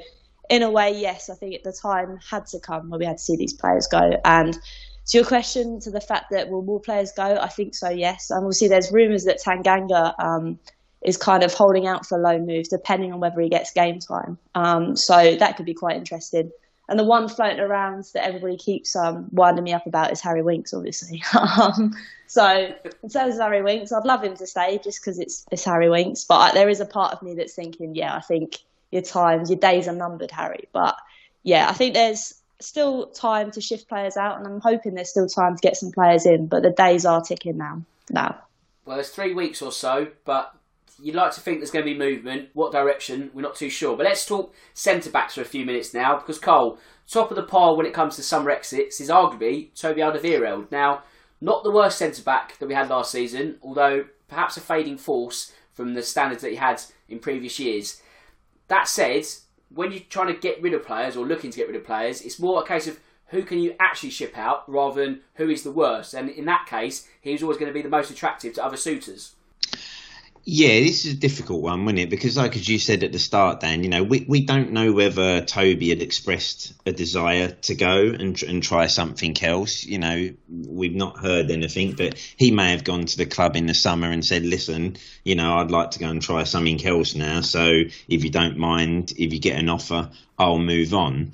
in a way, yes, I think the time had to come where we had to see these players go. And to your question, to the fact that will more players go, I think so, yes. And obviously there's rumours that Tanganga is kind of holding out for a loan move, depending on whether he gets game time. So that could be quite interesting. And the one floating around that everybody keeps winding me up about is Harry Winks, obviously. So in terms of Harry Winks, I'd love him to stay just because it's Harry Winks. But there is a part of me that's thinking, yeah, I think your days are numbered, Harry. But yeah, I think there's still time to shift players out, and I'm hoping there's still time to get some players in. But the days are ticking now. Well, there's 3 weeks or so, but you'd like to think there's going to be movement. What direction? We're not too sure. But let's talk centre-backs for a few minutes now, because, Cole, top of the pile when it comes to summer exits is arguably Toby Alderweireld. Now, not the worst centre-back that we had last season, although perhaps a fading force from the standards that he had in previous years. That said, when you're trying to get rid of players or looking to get rid of players, it's more a case of who can you actually ship out rather than who is the worst? And in that case, he was always going to be the most attractive to other suitors. Yeah, this is a difficult one, wasn't it? Because like as you said at the start, Dan, you know, we don't know whether Toby had expressed a desire to go and try something else. You know, we've not heard anything, but he may have gone to the club in the summer and said, listen, you know, I'd like to go and try something else now. So if you don't mind, if you get an offer, I'll move on.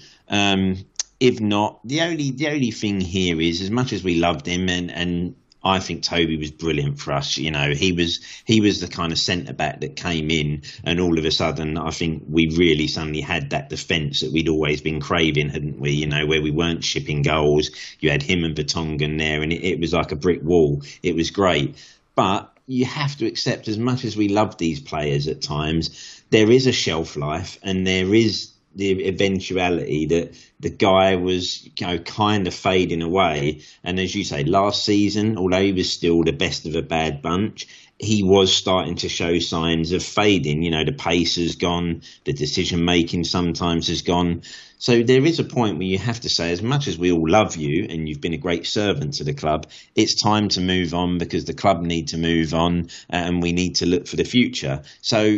If not, the only thing here is, as much as we loved him and I think Toby was brilliant for us. You know, he was the kind of centre back that came in, and all of a sudden, I think we really suddenly had that defence that we'd always been craving, hadn't we? You know, where we weren't shipping goals. You had him and Vertonghen there, and it was like a brick wall. It was great, but you have to accept, as much as we love these players at times, there is a shelf life, and there is the eventuality that the guy was, you know, kind of fading away. And as you say, last season, although he was still the best of a bad bunch, he was starting to show signs of fading. You know, the pace has gone, the decision making sometimes has gone. So there is a point where you have to say, as much as we all love you and you've been a great servant to the club, it's time to move on, because the club need to move on and we need to look for the future. So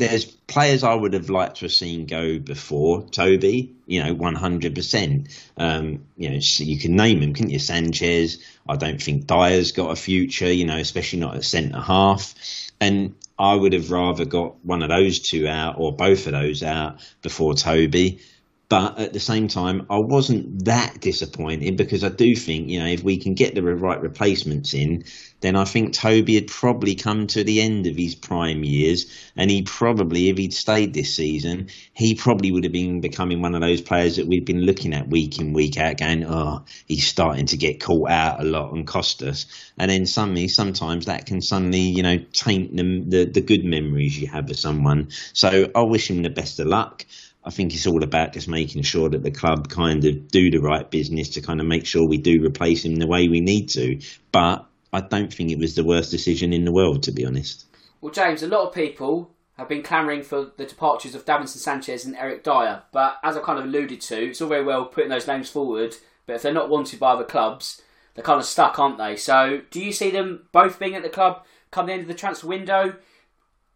there's players I would have liked to have seen go before Toby, you know, 100%. You know, so you can name him, can't you? Sanchez. I don't think Dyer's got a future, you know, especially not at centre half. And I would have rather got one of those two out, or both of those out, before Toby. But at the same time, I wasn't that disappointed, because I do think, you know, if we can get the right replacements in, then I think Toby had probably come to the end of his prime years, and he probably, if he'd stayed this season, he probably would have been becoming one of those players that we've been looking at week in, week out, going, oh, he's starting to get caught out a lot and cost us. And then sometimes that can suddenly, you know, taint the good memories you have of someone. So I wish him the best of luck. I think it's all about just making sure that the club kind of do the right business to kind of make sure we do replace him the way we need to. But I don't think it was the worst decision in the world, to be honest. Well, James, a lot of people have been clamouring for the departures of Davinson Sanchez and Eric Dyer. But as I kind of alluded to, it's all very well putting those names forward, but if they're not wanted by other clubs, they're kind of stuck, aren't they? So do you see them both being at the club come the end of the transfer window?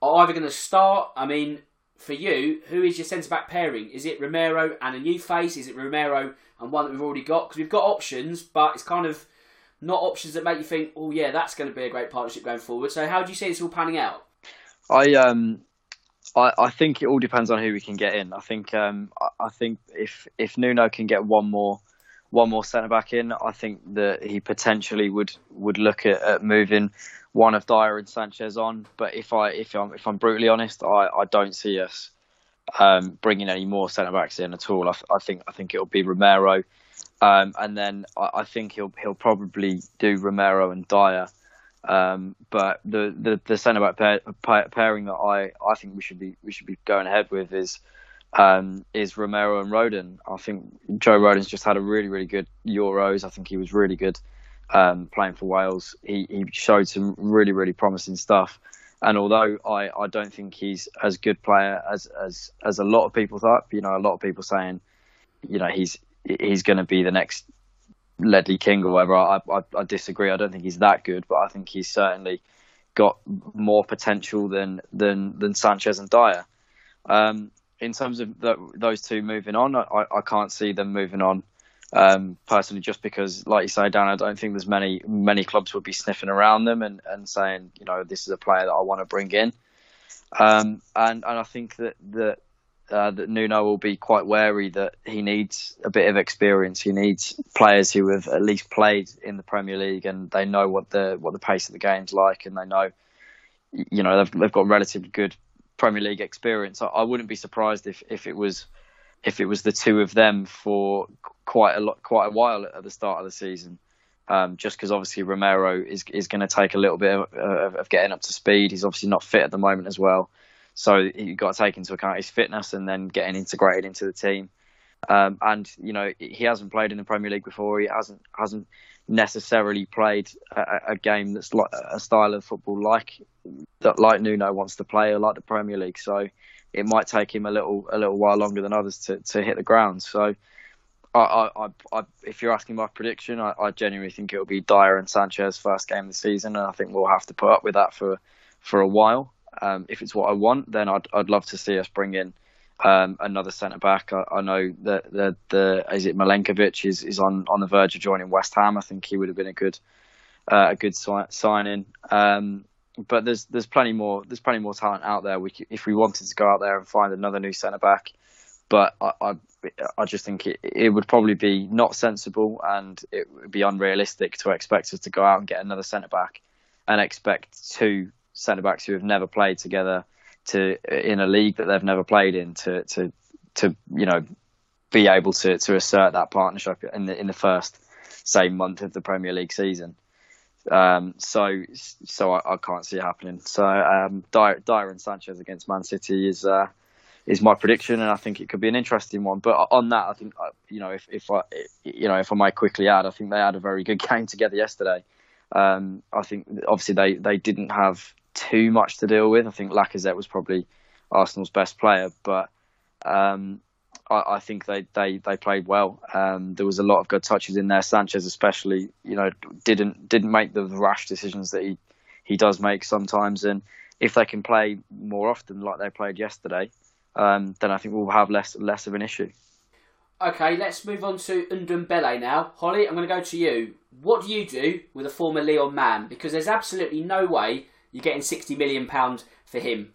Are either going to start? I mean, for you, who is your centre-back pairing? Is it Romero and a new face? Is it Romero and one that we've already got? Because we've got options, but it's kind of not options that make you think, oh yeah, that's going to be a great partnership going forward. So how do you see this all panning out? I think it all depends on who we can get in. I think if Nuno can get one more centre-back in, I think that he potentially would look at moving one of Dyer and Sanchez on. But if I'm brutally honest, I don't see us bringing any more centre-backs in at all. I think it'll be Romero, and then I think he'll probably do Romero and Dyer. But the centre-back pairing that I think we should be going ahead with is Romero and Rodon. I think Joe Rodon's just had a really, really good Euros. I think he was really good playing for Wales. He showed some really, really promising stuff. And although I don't think he's as good player as a lot of people thought, you know, a lot of people saying, you know, he's going to be the next Ledley King or whatever. I disagree. I don't think he's that good, but I think he's certainly got more potential than Sanchez and Dyer. In terms of those two moving on, I can't see them moving on personally, just because, like you say, Dan, I don't think there's many clubs would be sniffing around them and saying, you know, this is a player that I want to bring in. And I think that Nuno will be quite wary that he needs a bit of experience. He needs players who have at least played in the Premier League, and they know what the pace of the game's like, and they know, you know, they've got relatively good Premier League experience. I wouldn't be surprised if it was the two of them for quite a while at the start of the season, just because obviously Romero is going to take a little bit of getting up to speed. He's obviously not fit at the moment as well, so you've got to take into account his fitness and then getting integrated into the team. And you know, he hasn't played in the Premier League before. He hasn't necessarily played a game that's like a style of football like Nuno wants to play, or like the Premier League. So it might take him a little while longer than others to hit the ground. So If you're asking my prediction, I genuinely think it'll be Dyer and Sanchez's first game of the season, and I think we'll have to put up with that for a while. If it's what I want, then I'd love to see us bring in another centre back. I know that Milenkovic is on the verge of joining West Ham. I think he would have been a good signing. But there's plenty more talent out there. If we wanted to go out there and find another new centre back. But I just think it would probably be not sensible, and it would be unrealistic to expect us to go out and get another centre-back and expect two centre-backs who have never played together in a league that they've never played in to be able to assert that partnership in the first, say, month of the Premier League season. So I can't see it happening. So Dyer and Sanchez against Man City is my prediction, and I think it could be an interesting one. But on that, I think if I might quickly add, I think they had a very good game together yesterday. I think obviously they didn't have too much to deal with. I think Lacazette was probably Arsenal's best player, but I think they played well. There was a lot of good touches in there. Sanchez especially, didn't make the rash decisions that he does make sometimes. And if they can play more often like they played yesterday, then I think we'll have less of an issue. Okay, let's move on to Ndombele now. Holly, I'm going to go to you. What do you do with a former Lyon man? Because there's absolutely no way you're getting £60 million for him.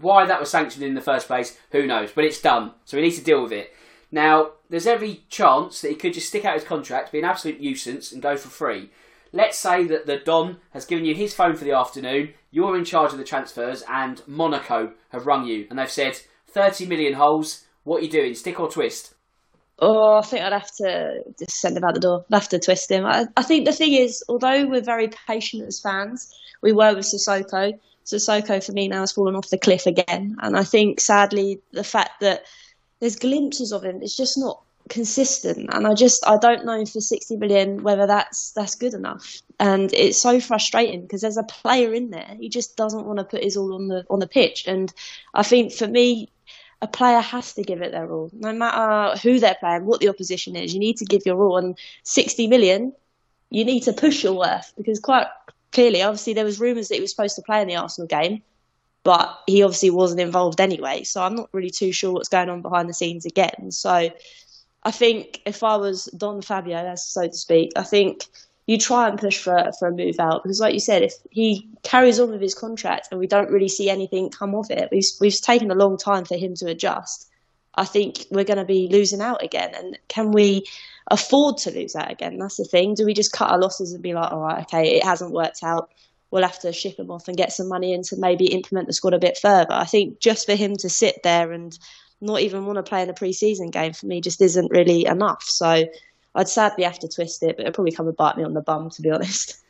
Why that was sanctioned in the first place, who knows? But it's done, so we need to deal with it. Now, there's every chance that he could just stick out his contract, be an absolute nuisance and go for free. Let's say that the Don has given you his phone for the afternoon, you're in charge of the transfers, and Monaco have rung you, and they've said, 30 million holes, what are you doing? Stick or twist? Oh, I think I'd have to just send him out the door. I'd have to twist him. I think the thing is, although we're very patient as fans, we were with Sissoko. Sissoko, for me, now has fallen off the cliff again. And I think, sadly, the fact that there's glimpses of him, it's just not consistent. And I don't know for 60 million whether that's good enough. And it's so frustrating because there's a player in there. He just doesn't want to put his all on the pitch. And I think, for me, a player has to give it their all. No matter who they're playing, what the opposition is, you need to give your all. And 60 million, you need to push your worth, because quite clearly, obviously, there was rumours that he was supposed to play in the Arsenal game, but he obviously wasn't involved anyway. So I'm not really too sure what's going on behind the scenes again. So I think if I was Don Fabio, as so to speak, I think you try and push for a move out, because like you said, if he carries on with his contract and we don't really see anything come of it, we've taken a long time for him to adjust. I think we're going to be losing out again, and can we afford to lose out again? That's the thing. Do we just cut our losses and be like, all right, okay, it hasn't worked out, we'll have to ship him off and get some money in to maybe implement the squad a bit further? I think just for him to sit there and not even want to play in a pre-season game, for me, just isn't really enough. So I'd sadly have to twist it, but it'll probably come and bite me on the bum, to be honest.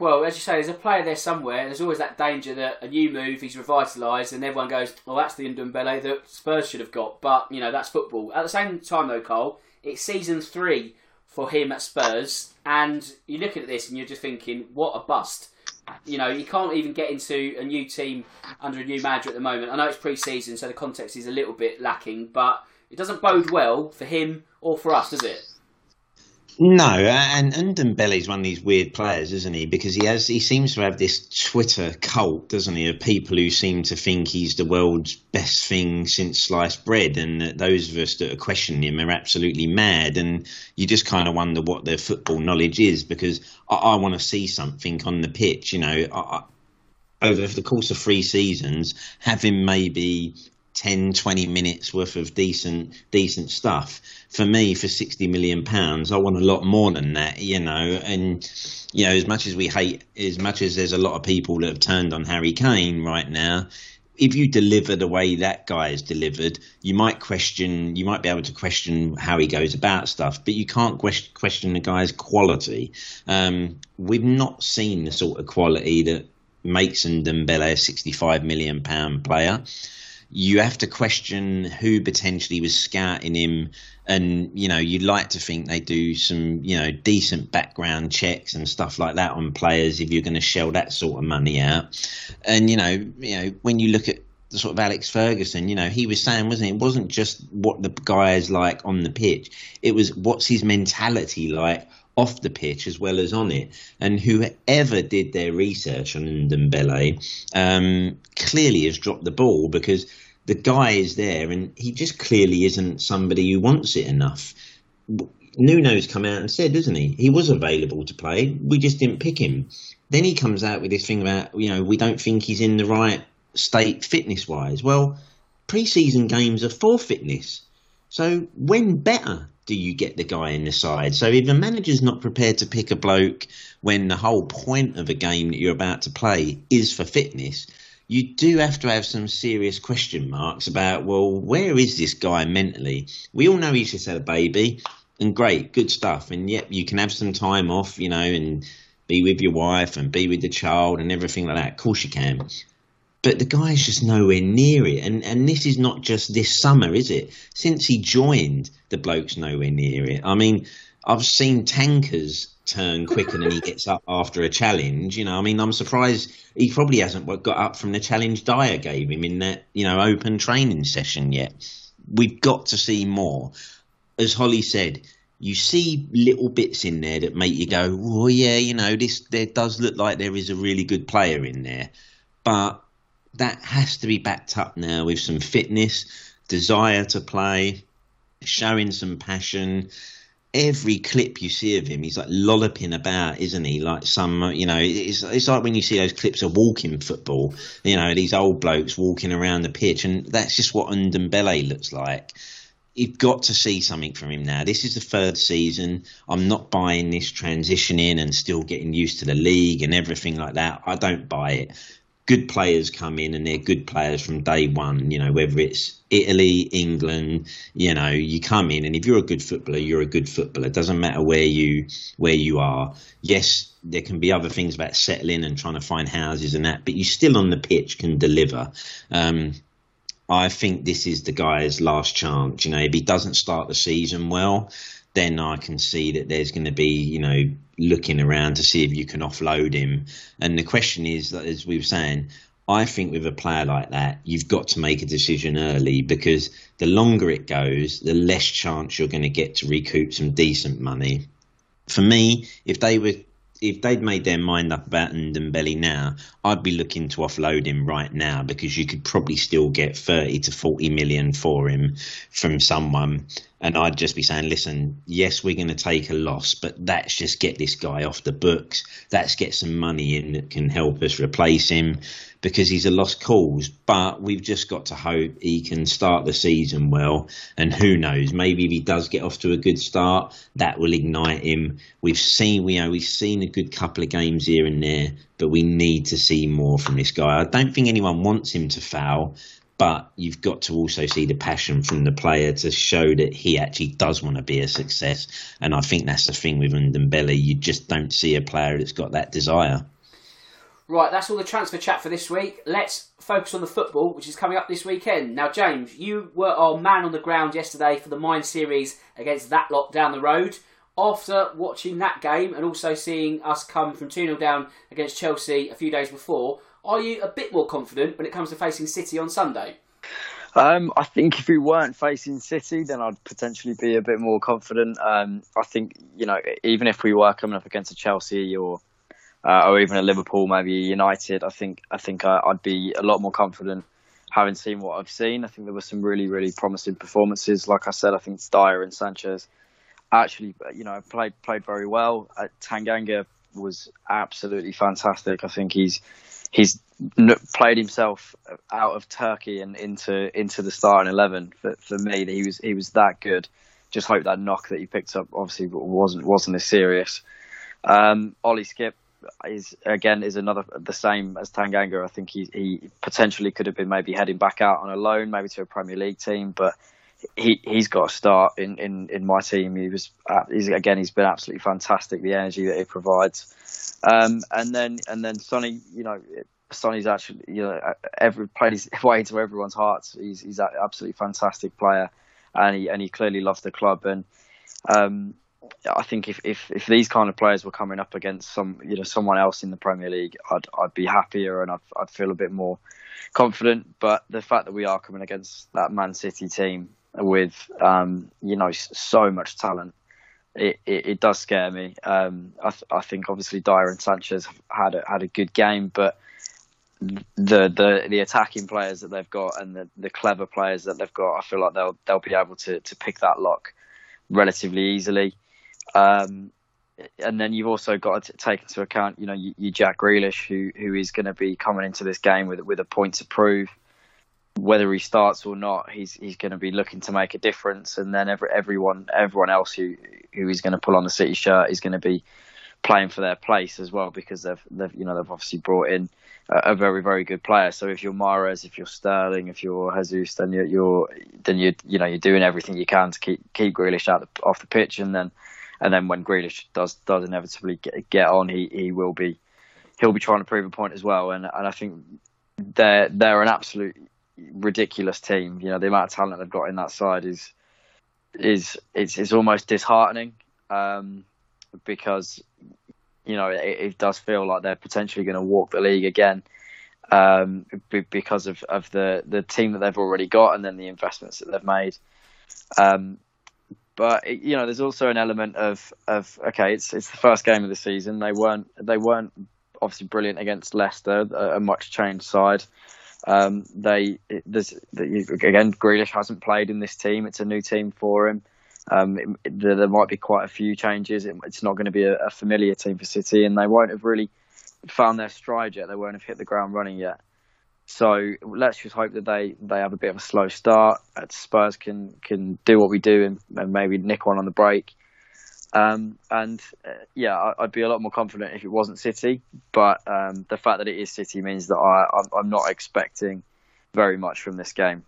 Well, as you say, there's a player there somewhere. There's always that danger that a new move, he's revitalised, and everyone goes, well, that's the Ndombele that Spurs should have got. But, that's football. At the same time, though, Cole, it's season 3 for him at Spurs, and you're looking at this and you're just thinking, what a bust. You can't even get into a new team under a new manager at the moment. I know it's pre-season, so the context is a little bit lacking, but it doesn't bode well for him or for us, does it? No, and Ndombele's one of these weird players, isn't he? Because he seems to have this Twitter cult, doesn't he, of people who seem to think he's the world's best thing since sliced bread, and that those of us that are questioning him are absolutely mad. And you just kind of wonder what their football knowledge is, because I want to see something on the pitch. Over the course of 3 seasons, having maybe 10, 20 minutes worth of decent stuff. For me, for £60 million, I want a lot more than that, and as much as we hate, as much as there's a lot of people that have turned on Harry Kane right now, if you deliver the way that guy is delivered, you might be able to question how he goes about stuff, but you can't question the guy's quality. We've not seen the sort of quality that makes Ndombele a £65 million player. You have to question who potentially was scouting him, and you'd like to think they do some decent background checks and stuff like that on players if you're going to shell that sort of money out. And when you look at the sort of Alex Ferguson, you know, he was saying, wasn't it? It wasn't just what the guy is like on the pitch. It was what's his mentality like off the pitch as well as on it. And whoever did their research on Ndombele clearly has dropped the ball, because the guy is there and he just clearly isn't somebody who wants it enough. Nuno's come out and said, isn't he? He was available to play. We just didn't pick him. Then he comes out with this thing about, you know, we don't think he's in the right state fitness-wise. Well, pre-season games are for fitness. So when better do you get the guy in the side? So if a manager's not prepared to pick a bloke when the whole point of a game that you're about to play is for fitness, you do have to have some serious question marks about, well, where is this guy mentally? We all know he's just had a baby, and great, good stuff. And yet you can have some time off, you know, and be with your wife and be with the child and everything like that. Of course you can. But the guy's just nowhere near it. And this is not just this summer, is it? Since he joined, the bloke's nowhere near it. I mean, I've seen tankers turn quicker than he gets up after a challenge. You know, I mean, I'm surprised he probably hasn't got up from the challenge Dyer gave him in that, you know, open training session yet. We've got to see more. As Holly said, you see little bits in there that make you go, oh, yeah, you know, this, there does look like there is a really good player in there. But that has to be backed up now with some fitness, desire to play, showing some passion. Every clip you see of him, he's like lolloping about, isn't he? Like some, you know, it's like when you see those clips of walking football, you know, these old blokes walking around the pitch. And that's just what Ndombele looks like. You've got to see something from him now. This is the third season. I'm not buying this transitioning and still getting used to the league and everything like that. I don't buy it. Good players come in and they're good players from day one, you know, whether it's Italy, England, you know, you come in and if you're a good footballer, you're a good footballer. It doesn't matter where you are. Yes, there can be other things about settling and trying to find houses and that, but you still on the pitch can deliver. I think this is the guy's last chance. You know, if he doesn't start the season well, then I can see that there's going to be, you know, looking around to see if you can offload him. And the question is, as we were saying, I think with a player like that, you've got to make a decision early, because the longer it goes, the less chance you're going to get to recoup some decent money. For me, if they'd made their mind up about Ndombele now, I'd be looking to offload him right now, because you could probably still get 30 to 40 million for him from someone. And I'd just be saying, listen, yes, we're going to take a loss, but let's just get this guy off the books. Let's get some money in that can help us replace him, because he's a lost cause. But we've just got to hope he can start the season well. And who knows, maybe if he does get off to a good start, that will ignite him. We've seen a good couple of games here and there, but we need to see more from this guy. I don't think anyone wants him to foul, but you've got to also see the passion from the player to show that he actually does want to be a success. And I think that's the thing with Ndombele. You just don't see a player that's got that desire. Right, that's all the transfer chat for this week. Let's focus on the football, which is coming up this weekend. Now, James, you were our man on the ground yesterday for the Mine series against that lot down the road. After watching that game and also seeing us come from 2-0 down against Chelsea a few days before, are you a bit more confident when it comes to facing City on Sunday? I think if we weren't facing City, then I'd potentially be a bit more confident. I think, you know, even if we were coming up against a Chelsea or even a Liverpool, maybe United, I'd be a lot more confident having seen what I've seen. I think there were some really, really promising performances. Like I said, I think Dyer and Sanchez actually, you know, played very well. Tanganga was absolutely fantastic. I think he's played himself out of Turkey and into the starting 11. For me, he was that good. Just hope that knock that he picked up obviously wasn't as serious. Ollie Skip is another, the same as Tanganga. I think he potentially could have been maybe heading back out on a loan, maybe to a Premier League team, but he's got a start in my team. He's been absolutely fantastic. The energy that he provides, and then Sonny, you know, Sonny's actually, you know, played his way into everyone's hearts. He's an absolutely fantastic player, and he clearly loves the club. And I think if these kind of players were coming up against someone else in the Premier League, I'd be happier and I'd feel a bit more confident. But the fact that we are coming against that Man City team with so much talent, it does scare me. I think obviously Dyer and Sanchez have had a good game, but the attacking players that they've got and the clever players that they've got, I feel like they'll be able to pick that lock relatively easily. And then you've also got to take into account, your Jack Grealish, who is going to be coming into this game with a point to prove. Whether he starts or not, he's going to be looking to make a difference. And then everyone else who is going to pull on the City shirt is going to be playing for their place as well, because they've obviously brought in a very, very good player. So if you're Mahrez, if you're Sterling, if you're Jesus, then you're doing everything you can to keep Grealish off the pitch. And then when Grealish does inevitably get on, he'll be trying to prove a point as well. And I think they're an absolute ridiculous team. The amount of talent they've got in that side is almost disheartening, because it does feel like they're potentially going to walk the league again, because of the team that they've already got and then the investments that they've made. But there's also an element of okay, it's the first game of the season. They weren't obviously brilliant against Leicester, a much changed side. Grealish hasn't played in this team. It's a new team for him. There might be quite a few changes. It's not going to be a familiar team for City, and they won't have really found their stride yet. They won't have hit the ground running yet. So let's just hope that they have a bit of a slow start. Spurs can do what we do and maybe nick one on the break. I'd be a lot more confident if it wasn't City. But the fact that it is City means that I'm not expecting very much from this game,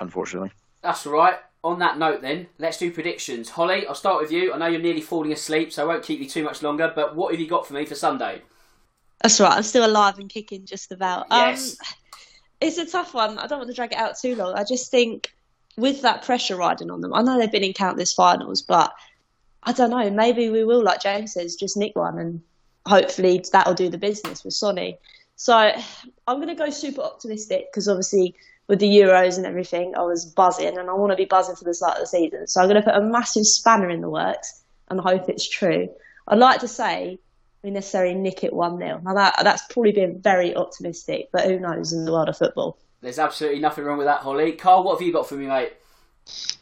unfortunately. That's all right. On that note then, let's do predictions. Holly, I'll start with you. I know you're nearly falling asleep, so I won't keep you too much longer, but what have you got for me for Sunday? That's right, I'm still alive and kicking just about. Yes. It's a tough one. I don't want to drag it out too long. I just think with that pressure riding on them, I know they've been in countless finals, but I don't know, maybe we will, like James says, just nick one and hopefully that'll do the business with Sonny. So I'm going to go super optimistic because obviously with the Euros and everything, I was buzzing and I want to be buzzing for the start of the season. So I'm going to put a massive spanner in the works and hope it's true. I'd like to say we necessarily nick it 1-0. Now that's probably been very optimistic, but who knows in the world of football. There's absolutely nothing wrong with that, Holly. Carl, what have you got for me, mate?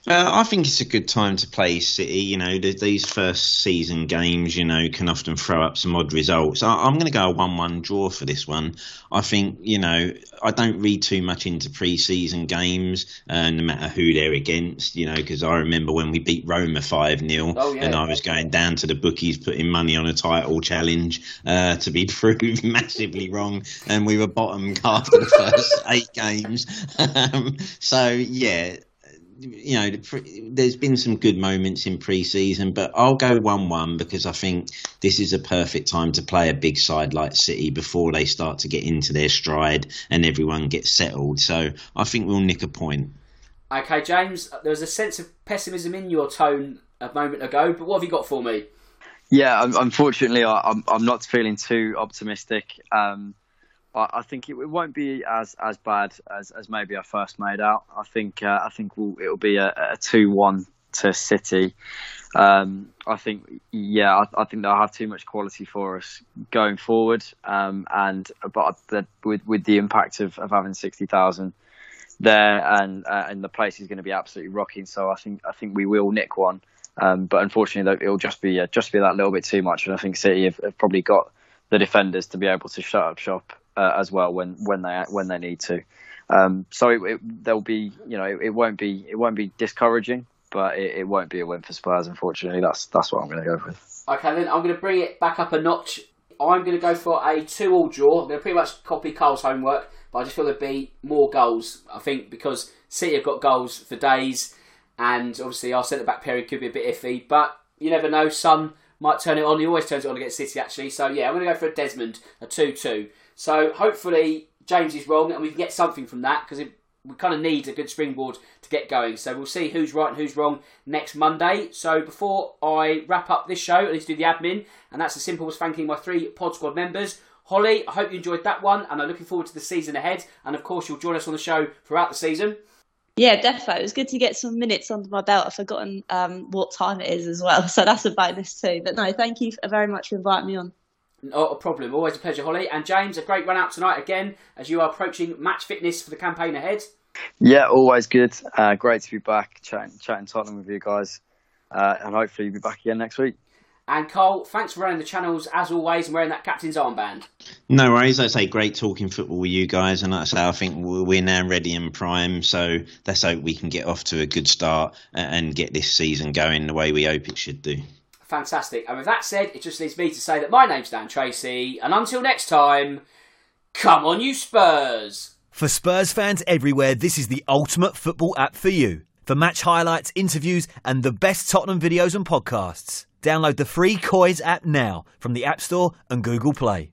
I think it's a good time to play City. These first season games, can often throw up some odd results. I'm going to go a 1-1 draw for this one. I think, I don't read too much into pre-season games, no matter who they're against, because I remember when we beat Roma 5-0 and I was going down to the bookies putting money on a title challenge to be proved massively wrong, and we were bottom after the first 8 games. There's been some good moments in pre-season, but I'll go 1-1 because I think this is a perfect time to play a big side like City before they start to get into their stride and everyone gets settled. So I think we'll nick a point. Okay, James, there was a sense of pessimism in your tone a moment ago, but what have you got for me? Yeah, unfortunately, I'm not feeling too optimistic. I think it won't be as bad as maybe I first made out. I think it'll be a 2-1 to City. I think they'll have too much quality for us going forward. But with the impact of having 60,000 there and the place is going to be absolutely rocking. So I think we will nick one. But unfortunately, it'll just be that little bit too much. And I think City have probably got the defenders to be able to shut up shop as well when they need to, so there'll be it won't be discouraging, but it won't be a win for Spurs. Unfortunately, that's what I'm going to go with. Okay, then I'm going to bring it back up a notch. I'm going to go for a 2-2 draw. I'm going to pretty much copy Carl's homework, but I just feel there'll be more goals. I think because City have got goals for days, and obviously our centre back period could be a bit iffy, but you never know. Son might turn it on. He always turns it on against City, actually. So yeah, I'm going to go for a Desmond, a 2-2. So hopefully James is wrong and we can get something from that, because we kind of need a good springboard to get going. So we'll see who's right and who's wrong next Monday. So before I wrap up this show, I need to do the admin, and that's as simple as thanking my 3 Pod Squad members. Holly, I hope you enjoyed that one, and I'm looking forward to the season ahead. And of course, you'll join us on the show throughout the season. Yeah, definitely. It was good to get some minutes under my belt. I've forgotten what time it is as well, so that's a bonus too. But no, thank you very much for inviting me on. Not a problem. Always a pleasure, Holly. And James, a great run out tonight again as you are approaching match fitness for the campaign ahead. Yeah, always good. Great to be back chatting Tottenham with you guys, and hopefully you'll be back again next week. And Cole, thanks for running the channels as always and wearing that captain's armband. No worries. I'd say great talking football with you guys. And like I say, I think we're now ready and prime. So let's hope we can get off to a good start and get this season going the way we hope it should do. Fantastic. And with that said, it just leaves me to say that my name's Dan Tracy. And until next time, come on you Spurs. For Spurs fans everywhere, this is the ultimate football app for you. For match highlights, interviews and the best Tottenham videos and podcasts. Download the free Koi's app now from the App Store and Google Play.